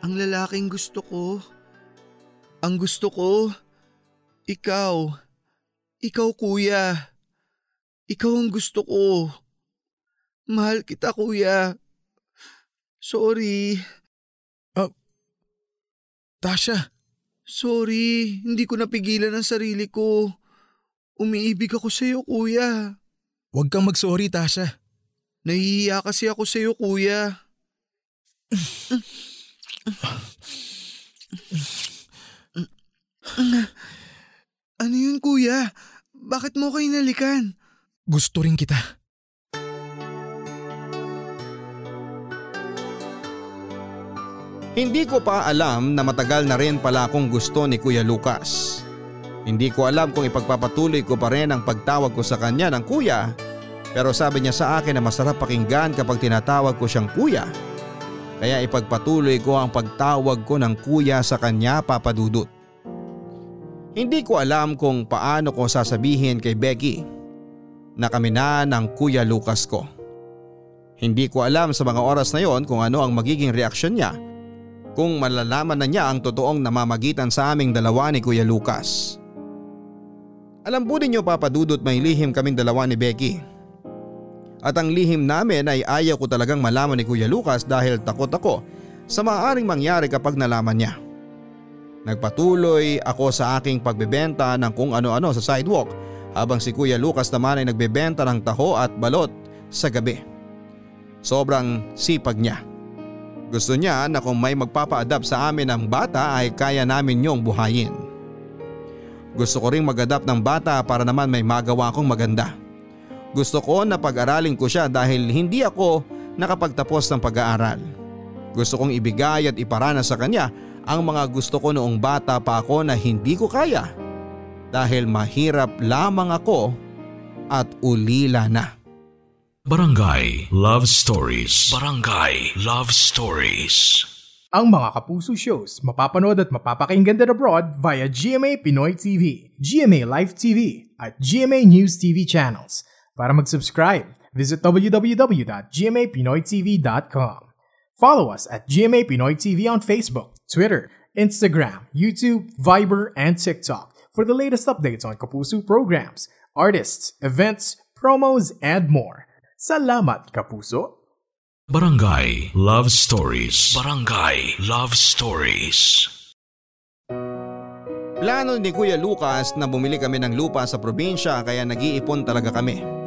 Ang lalaking gusto ko. Ang gusto ko. Ikaw. Ikaw kuya. Ikaw ang gusto ko. Mahal kita kuya. Sorry. Uh, Tasha. Sorry. Hindi ko napigilan ang sarili ko. Umiibig ako sa'yo kuya. Huwag kang mag-sorry Tasha. Nahihiya kasi ako sa'yo kuya. Ano yun kuya? Bakit mo ko inalikan? Gusto rin kita. Hindi ko pa alam na matagal na rin pala akong gusto ni Kuya Lucas. Hindi ko alam kung ipagpapatuloy ko pa rin ang pagtawag ko sa kanya ng kuya. Pero sabi niya sa akin na masarap pakinggan kapag tinatawag ko siyang kuya. Kaya ipagpatuloy ko ang pagtawag ko ng kuya sa kanya, Papa Dudut. Hindi ko alam kung paano ko sasabihin kay Becky na kami na ng Kuya Lucas ko. Hindi ko alam sa mga oras na yon kung ano ang magiging reaksyon niya kung malalaman na niya ang totoong namamagitan sa aming dalawa ni Kuya Lucas. Alam po din niyo, Papa Dudut, may lihim kaming dalawa ni Becky. At ang lihim namin ay ayaw ko talagang malaman ni Kuya Lucas dahil takot ako sa maaaring mangyari kapag nalaman niya. Nagpatuloy ako sa aking pagbebenta ng kung ano-ano sa sidewalk habang si Kuya Lucas naman ay nagbebenta ng taho at balot sa gabi. Sobrang sipag niya. Gusto niya na kung may magpapa-adapt sa amin ng bata ay kaya namin niyong buhayin. Gusto ko ring mag-adapt ng bata para naman may magawa akong maganda. Gusto ko na pag-aralin ko siya dahil hindi ako nakapagtapos ng pag-aaral. Gusto kong ibigay at iparana sa kanya ang mga gusto ko noong bata pa ako na hindi ko kaya. Dahil mahirap lamang ako at ulila na. Barangay Love Stories. Barangay Love Stories. Ang mga Kapuso shows mapapanood at mapapakinggan din abroad via G M A Pinoy T V, G M A Live T V at G M A News T V channels. Para mag-subscribe, visit w w w dot g m a pinoy t v dot com. Follow us at G M A Pinoy T V on Facebook, Twitter, Instagram, YouTube, Viber, and TikTok for the latest updates on Kapuso programs, artists, events, promos, and more. Salamat, Kapuso! Barangay Love Stories. Barangay Love Stories. Plano ni Kuya Lucas na bumili kami ng lupa sa probinsya kaya nag-iipon talaga kami.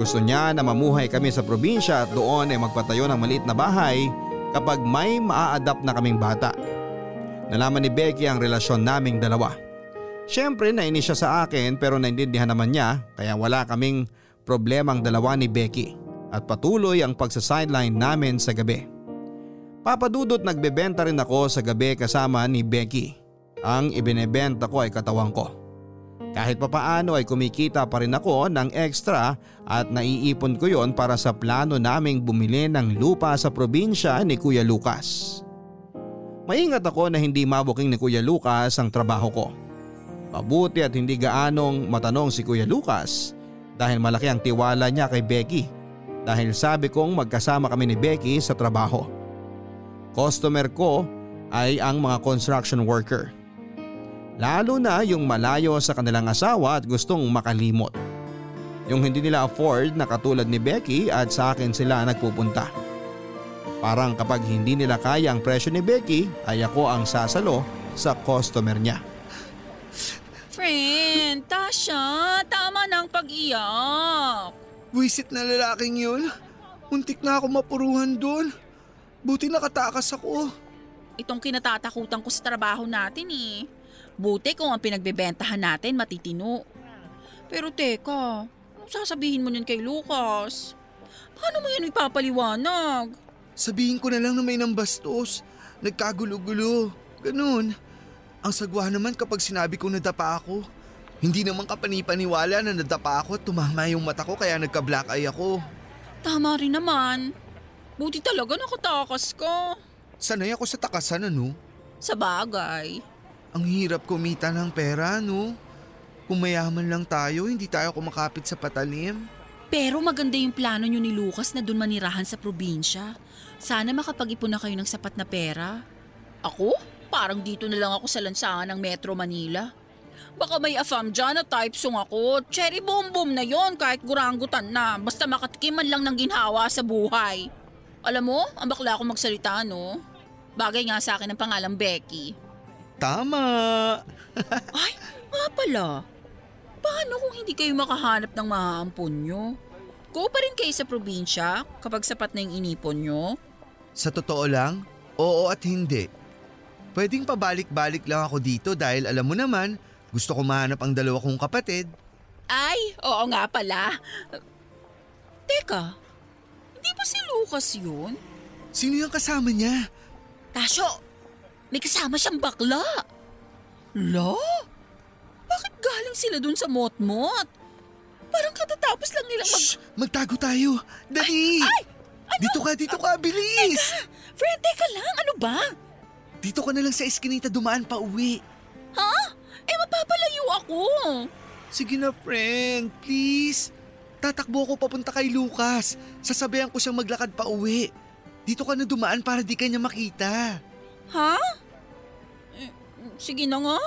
Gusto niya na mamuhay kami sa probinsya at doon ay magpatayo ng maliit na bahay kapag may maa-adapt na kaming bata. Nalaman ni Becky ang relasyon naming dalawa. Siyempre nainis siya sa akin pero naintindihan naman niya kaya wala kaming problemang dalawa ni Becky at patuloy ang pagsasideline namin sa gabi. Papa Dudut, nagbebenta rin ako sa gabi kasama ni Becky. Ang ibinebenta ko ay katawan ko. Kahit papaano ay kumikita pa rin ako ng extra at naiipon ko yon para sa plano naming bumili ng lupa sa probinsya ni Kuya Lucas. Maingat ako na hindi mabuking ni Kuya Lucas ang trabaho ko. Mabuti at hindi gaanong matanong si Kuya Lucas dahil malaki ang tiwala niya kay Becky dahil sabi kong magkasama kami ni Becky sa trabaho. Customer ko ay ang mga construction worker. Lalo na yung malayo sa kanilang asawa at gustong makalimot. Yung hindi nila afford na katulad ni Becky at sa akin sila nagpupunta. Parang kapag hindi nila kaya ang presyo ni Becky ay ako ang sasalo sa customer niya. Friend, Tasha, tama ng pag-iyak. Wisit na lalaking yun. Muntik na ako mapuruhan doon. Buti nakatakas ako. Itong kinatatakutan ko sa trabaho natin eh. Buti kung ang pinagbebentahan natin matitino. Pero teka, anong sasabihin mo nun kay Lucas? Paano mo yan ipapaliwanag? Sabihin ko na lang na may nambastos. Nagkagulo-gulo. Ganun. Ang sagwa naman kapag sinabi kong nadapa ako. Hindi naman kapanipaniwala na nadapa ako at tumama yung mata ko kaya nagka-black eye ako. Tama rin naman. Buti talaga nakatakas ka. Sanay ako sa takasan, ano? Sa bagay. Ang hirap kumita ng pera, no? Kung mayaman lang tayo, hindi tayo kumakapit sa patalim. Pero maganda yung plano nyo ni Lucas na doon manirahan sa probinsya. Sana makapag-ipon na kayo ng sapat na pera. Ako? Parang dito na lang ako sa lansangan ng Metro Manila. Baka may afam dyan na type song ako. Cherry boom boom na yon kahit gurangutan na. Basta makatikiman lang ng ginhawa sa buhay. Alam mo, ang bakla akong magsalita, no? Bagay nga sa akin ang pangalang Becky. Tama! Ay, nga pala. Paano kung hindi kayo makahanap ng maaampon nyo? Go pa rin kayo sa probinsya kapag sapat na yung inipon nyo? Sa totoo lang, oo at hindi. Pwedeng pabalik-balik lang ako dito dahil alam mo naman, gusto ko mahanap ang dalawa kong kapatid. Ay, oo nga pala. Teka, hindi ba si Lucas yun? Sino yung kasama niya? Tasyo, may kasama siyang bakla. La? Bakit galing sila dun sa motmot? Parang katatapos lang nilang mag... Shh! Magtago tayo! Dali! Ay! Ay! Ano? Dito ka, dito ka! Bilis! Teka! Fred, teka lang! Ano ba? Dito ka na lang sa eskinita dumaan pa uwi. Ha? Eh, mapapalayo ako! Sige na, friend. Please. Tatakbo ako papunta kay Lucas. Sasabayan ko siyang maglakad pa uwi. Dito ka na dumaan para di kanya makita. Ha? Sige na nga.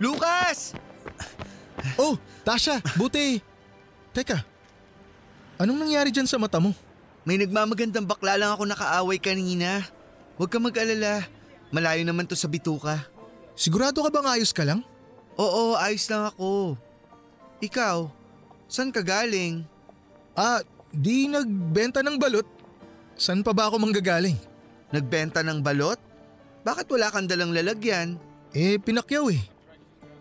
Lucas! Oh, Tasha, buti. Teka, anong nangyari dyan sa mata mo? May nagmamagandang bakla lang ako nakaaway kanina. Huwag ka mag-alala. Malayo naman to sa bituka. Sigurado ka bang ayos ka lang? Oo, ayos lang ako. Ikaw, saan ka galing? Ah, di nagbenta ng balot. Saan pa ba ako manggagaling? Nagbenta ng balot? Bakit wala kang dalang lalagyan? Eh, pinakyaw eh.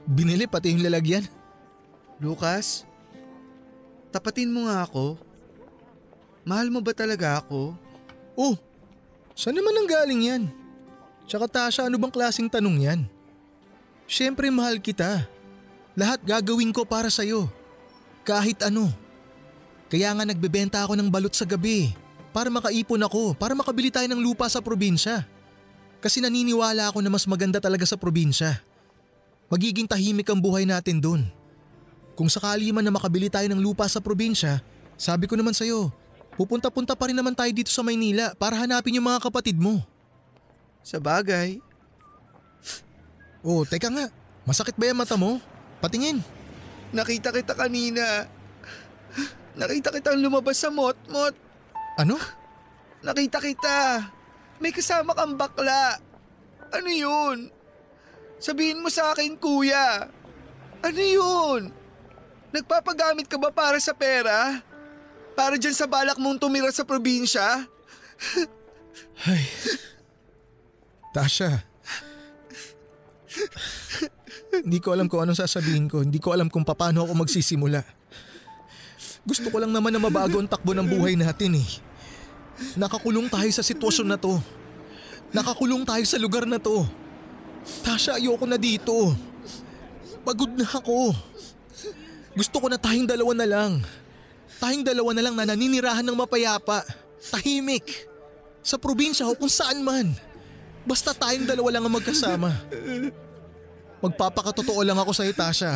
Binili pati yung lalagyan. Lucas, tapatin mo nga ako. Mahal mo ba talaga ako? Oh, saan naman ang galing yan? Tsaka Tasha, ano bang klaseng tanong yan? Siyempre mahal kita. Lahat gagawin ko para sa'yo. Kahit ano. Kaya nga nagbebenta ako ng balot sa gabi. Para makaipon ako, para makabili tayo ng lupa sa probinsya. Kasi naniniwala ako na mas maganda talaga sa probinsya. Magiging tahimik ang buhay natin doon. Kung sakali man na makabili tayo ng lupa sa probinsya, sabi ko naman sa'yo, pupunta-punta pa rin naman tayo dito sa Maynila para hanapin yung mga kapatid mo. Sa bagay. Oh, teka nga. Masakit ba yung mata mo? Patingin. Nakita kita kanina. Nakita kitang lumabas sa mot-mot. Ano? Nakita kita. May kasama kang bakla. Ano yun? Sabihin mo sa akin, kuya. Ano yun? Nagpapagamit ka ba para sa pera? Para dyan sa balak mong tumira sa probinsya? Ay. Tasha. Hindi ko alam kung anong sasabihin ko. Hindi ko alam kung paano ako magsisimula. Gusto ko lang naman na mabago ang takbo ng buhay natin eh. Nakakulong tayo sa sitwasyon na to. Nakakulong tayo sa lugar na to. Tasha, ayoko na dito. Pagod na ako. Gusto ko na tayong dalawa na lang. Tayong dalawa na lang na naninirahan ng mapayapa. Tahimik. Sa probinsya o kung saan man. Basta tayong dalawa lang ang magkasama. Magpapakatotoo lang ako sa'yo, Tasha.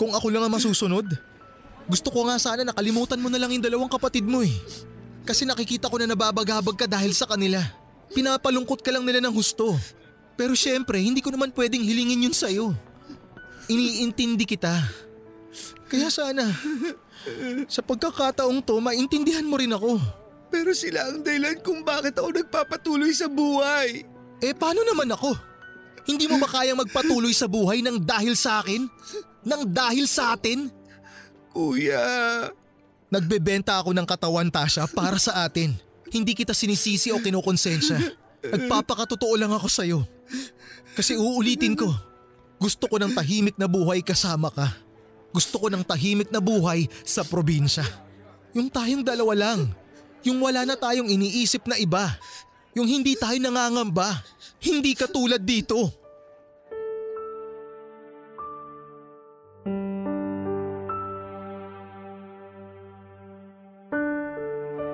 Kung ako lang ang masusunod, gusto ko nga sana nakalimutan mo na lang yung dalawang kapatid mo eh. Kasi nakikita ko na nababagabag ka dahil sa kanila. Pinapalungkot ka lang nila ng husto. Pero syempre, hindi ko naman pwedeng hilingin yun sa'yo. Iniintindi kita. Kaya sana, sa pagkakataong to, maintindihan mo rin ako. Pero sila ang dahilan kung bakit ako nagpapatuloy sa buhay. Eh paano naman ako? Hindi mo ba kayang magpatuloy sa buhay nang dahil sa akin? Nang dahil sa atin? Kuya… Nagbebenta ako ng katawan, Tasha, para sa atin. Hindi kita sinisisi o kinukonsensya. Nagpapakatotoo lang ako sa'yo. Kasi uulitin ko, gusto ko ng tahimik na buhay kasama ka. Gusto ko ng tahimik na buhay sa probinsya. Yung tayong dalawa lang. Yung wala na tayong iniisip na iba. Yung hindi tayo nangangamba. Hindi katulad dito.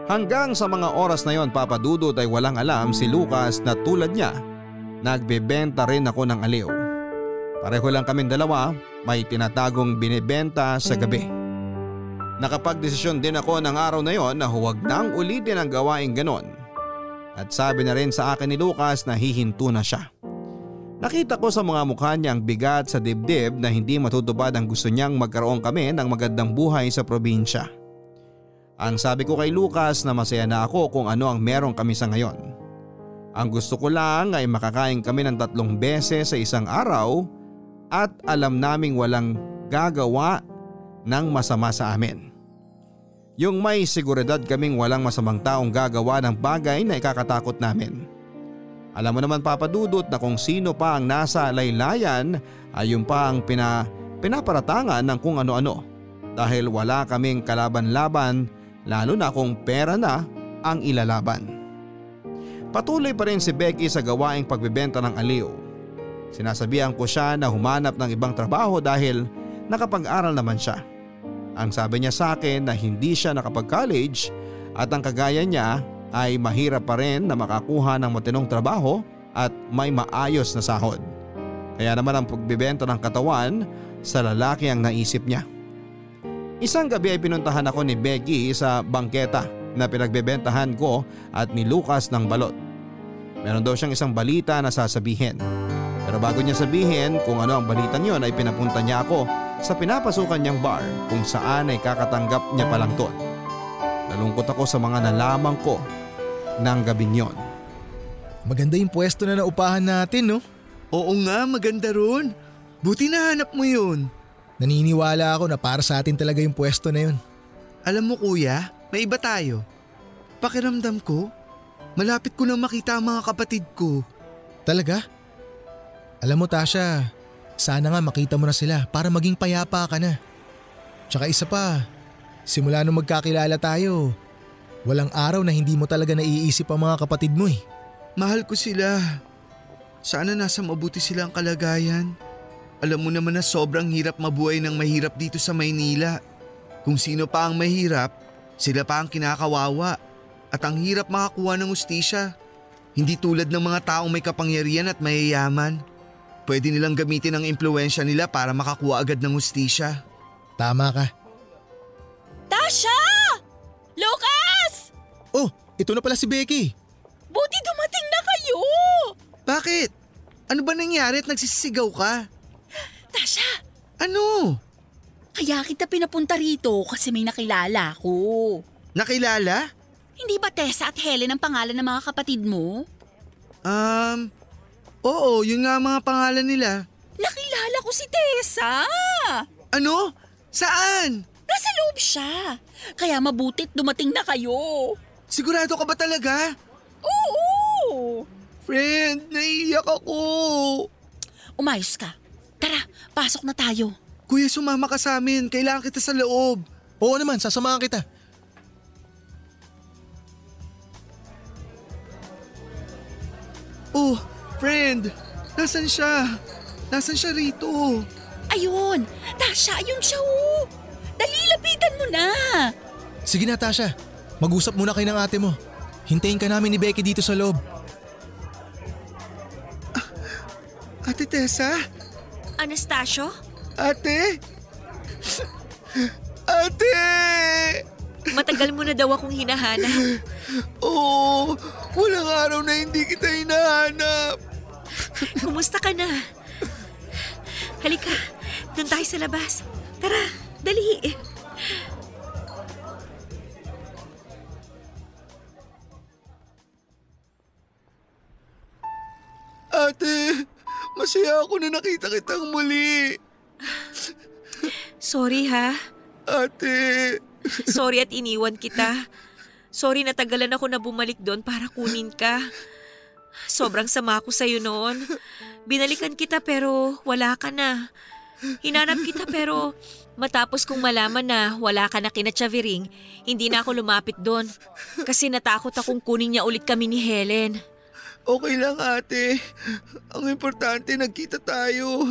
Hanggang sa mga oras na yon, Papa Dudut, ay walang alam si Lucas na tulad niya, nagbebenta rin ako ng aliw. Pareho lang kaming dalawa, may tinatagong binebenta sa gabi. Nakapagdesisyon din ako ng araw na yon na huwag nang ulitin ang gawaing ganon. At sabi na rin sa akin ni Lucas na hihinto na siya. Nakita ko sa mga mukha niya ang bigat sa dibdib na hindi matutupad ang gusto niyang magkaroon kami ng magandang buhay sa probinsya. Ang sabi ko kay Lucas na masaya na ako kung ano ang meron kami sa ngayon. Ang gusto ko lang ay makakain kami ng tatlong beses sa isang araw at alam naming walang gagawa ng masama sa amin. Yung may siguridad kaming walang masamang taong gagawa ng bagay na ikakatakot namin. Alam mo naman Papa Dudut na kung sino pa ang nasa laylayan ay yung pa ang pina, pinaparatangan ng kung ano-ano. Dahil wala kaming kalaban-laban lalo na kung pera na ang ilalaban. Patuloy pa rin si Becky sa gawaing pagbebenta ng aliw. Sinasabihan ko siya na humanap ng ibang trabaho dahil nakapag-aral naman siya. Ang sabi niya sa akin na hindi siya nakapag-college at ang kagaya niya ay mahirap pa rin na makakuha ng matinong trabaho at may maayos na sahod. Kaya naman ang pagbebenta ng katawan sa lalaki ang naisip niya. Isang gabi ay pinuntahan ako ni Becky sa Bangketa na pinagbebentahan ko at ni Lucas ng balot. Meron daw siyang isang balita na sasabihin. Pero bago niya sabihin kung ano ang balitan yon ay pinapunta niya ako sa pinapasukan niyang bar kung saan ay kakatanggap niya palang doon. Nalungkot ako sa mga nalaman ko ng gabi yon. Maganda yung pwesto na naupahan natin, no? Oo nga, maganda ron. Buti nahanap mo yun. Naniniwala ako na para sa atin talaga yung pwesto na yun. Alam mo kuya, may iba tayo. Pakiramdam ko, malapit ko na makita ang mga kapatid ko. Talaga? Alam mo Tasha, sana nga makita mo na sila para maging payapa ka na. Tsaka isa pa, simula nung magkakilala tayo, walang araw na hindi mo talaga naiisip ang mga kapatid mo eh. Mahal ko sila. Sana nasa mabuti sila ang kalagayan. Alam mo naman na sobrang hirap mabuhay ng mahirap dito sa Maynila. Kung sino pa ang mahirap, sila pa ang kinakawawa. At ang hirap makakuha ng hustisya. Hindi tulad ng mga taong may kapangyarihan at mayayaman. Pwede nilang gamitin ang impluwensya nila para makakuha agad ng hustisya. Tama ka. Tasha! Lucas! Oh, ito na pala si Becky. Buti dumating na kayo! Bakit? Ano ba nangyari at nagsisigaw ka? Tasha! Ano? Kaya kita pinapunta rito kasi may nakilala ako. Nakilala? Hindi ba Tessa at Helen ang pangalan ng mga kapatid mo? Um, oo, yun nga ang mga pangalan nila. Nakilala ko si Tessa! Ano? Saan? Nasa loob siya. Kaya mabuti't dumating na kayo. Sigurado ka ba talaga? Oo! Friend, naiiyak ako. Umayos ka. Tara, pasok na tayo. Kuya, sumama ka sa amin. Kailangan kita sa loob. Oo naman, sasamahan kita. Oh, friend. Nasaan siya? Nasaan siya rito? Ayun. Tasha, ayun siya oh. Dali, lapitan mo na. Sige na, Tasha. Mag-usap muna kayo ng ate mo. Hintayin ka namin ni Becky dito sa loob. Ate Tessa? Anastacio? Ate? Ate! Matagal mo na daw akong hinahanap. Oo, walang araw na hindi kita hinahanap. Kumusta ka na? Halika, doon tayo sa labas. Tara, dali. Ate! Masaya ako na nakita kitang muli. Sorry ha. Ate. Sorry at iniwan kita. Sorry na tagalan ako na bumalik doon para kunin ka. Sobrang sama ako sa'yo noon. Binalikan kita pero wala ka na. Hinanap kita pero matapos kong malaman na wala ka na kina Chaviring, hindi na ako lumapit doon. Kasi natakot akong kunin niya ulit kami ni Helen. Okay lang ate. Ang importante nagkita tayo.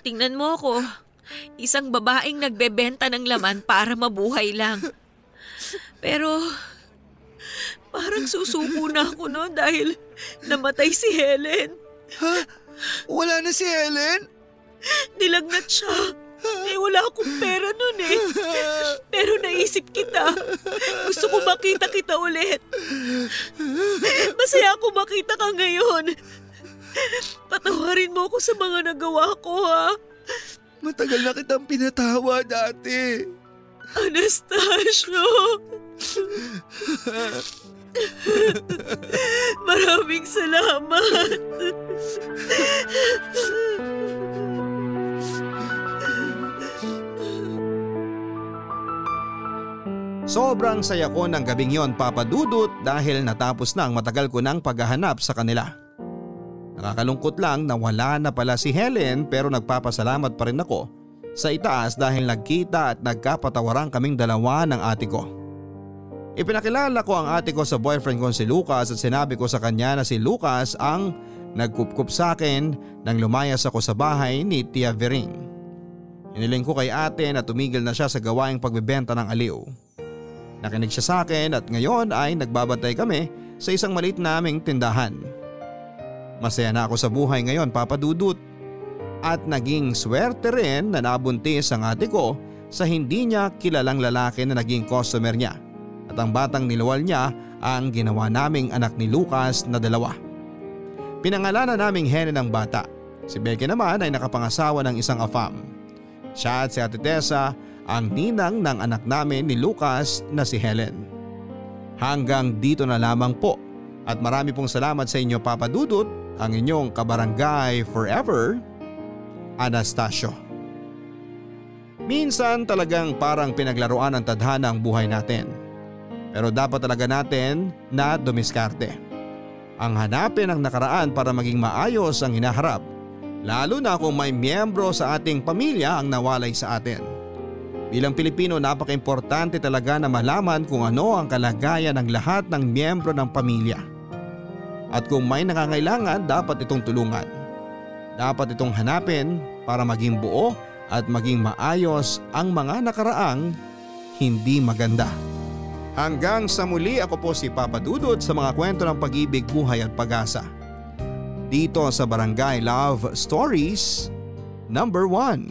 Tingnan mo ako. Isang babaeng nagbebenta ng laman para mabuhay lang. Pero parang susuko na ako no dahil namatay si Helen. Ha? Wala na si Helen? Nilagnat siya. Eh, wala akong pera nun eh. Pero naisip kita. Gusto ko makita kita ulit. Masaya ako makita ka ngayon. Patawarin mo ako sa mga nagawa ko ha. Matagal na kitang pinatawa dati. Anastacio. Maraming salamat. Sobrang saya ko ng gabing yon, Papa Dudut, dahil natapos na ang matagal ko ng paghahanap sa kanila. Nakakalungkot lang na wala na pala si Helen, pero nagpapasalamat pa rin ako sa itaas dahil nagkita at nagkapatawaran kaming dalawa ng ate ko. Ipinakilala ko ang ate ko sa boyfriend kong si Lucas at sinabi ko sa kanya na si Lucas ang nagkupkup sa akin nang lumayas ako sa bahay ni Tia Vering. Iniling ko kay ate na tumigil na siya sa gawaing pagbebenta ng aliw. Nakinig siya sa akin at ngayon ay nagbabantay kami sa isang maliit naming tindahan. Masaya na ako sa buhay ngayon, Papa Dudut. At naging swerte rin na nabuntis ang ate ko sa hindi niya kilalang lalaki na naging customer niya. At ang batang nilawal niya ang ginawa naming anak ni Lucas na dalawa. Pinangalanan naming Helen ang bata. Si Becky naman ay nakapangasawa ng isang afam. Siya at si Ate Tessa ang ninang ng anak namin ni Lucas na si Helen. Hanggang dito na lamang po at marami pong salamat sa inyo, Papa Dudut, ang inyong kabarangay forever, Anastacio. Minsan talagang parang pinaglaruan ang tadhana ang buhay natin. Pero dapat talaga natin na dumiskarte. Ang hanapin ang nakaraan para maging maayos ang hinaharap. Lalo na kung may miyembro sa ating pamilya ang nawalay sa atin. Bilang Pilipino, napaka-importante talaga na malaman kung ano ang kalagayan ng lahat ng miyembro ng pamilya. At kung may nangangailangan, dapat itong tulungan. Dapat itong hanapin para maging buo at maging maayos ang mga nakaraang hindi maganda. Hanggang sa muli, ako po si Papa Dudut sa mga kwento ng pag-ibig, buhay at pag-asa. Dito sa Barangay Love Stories number one.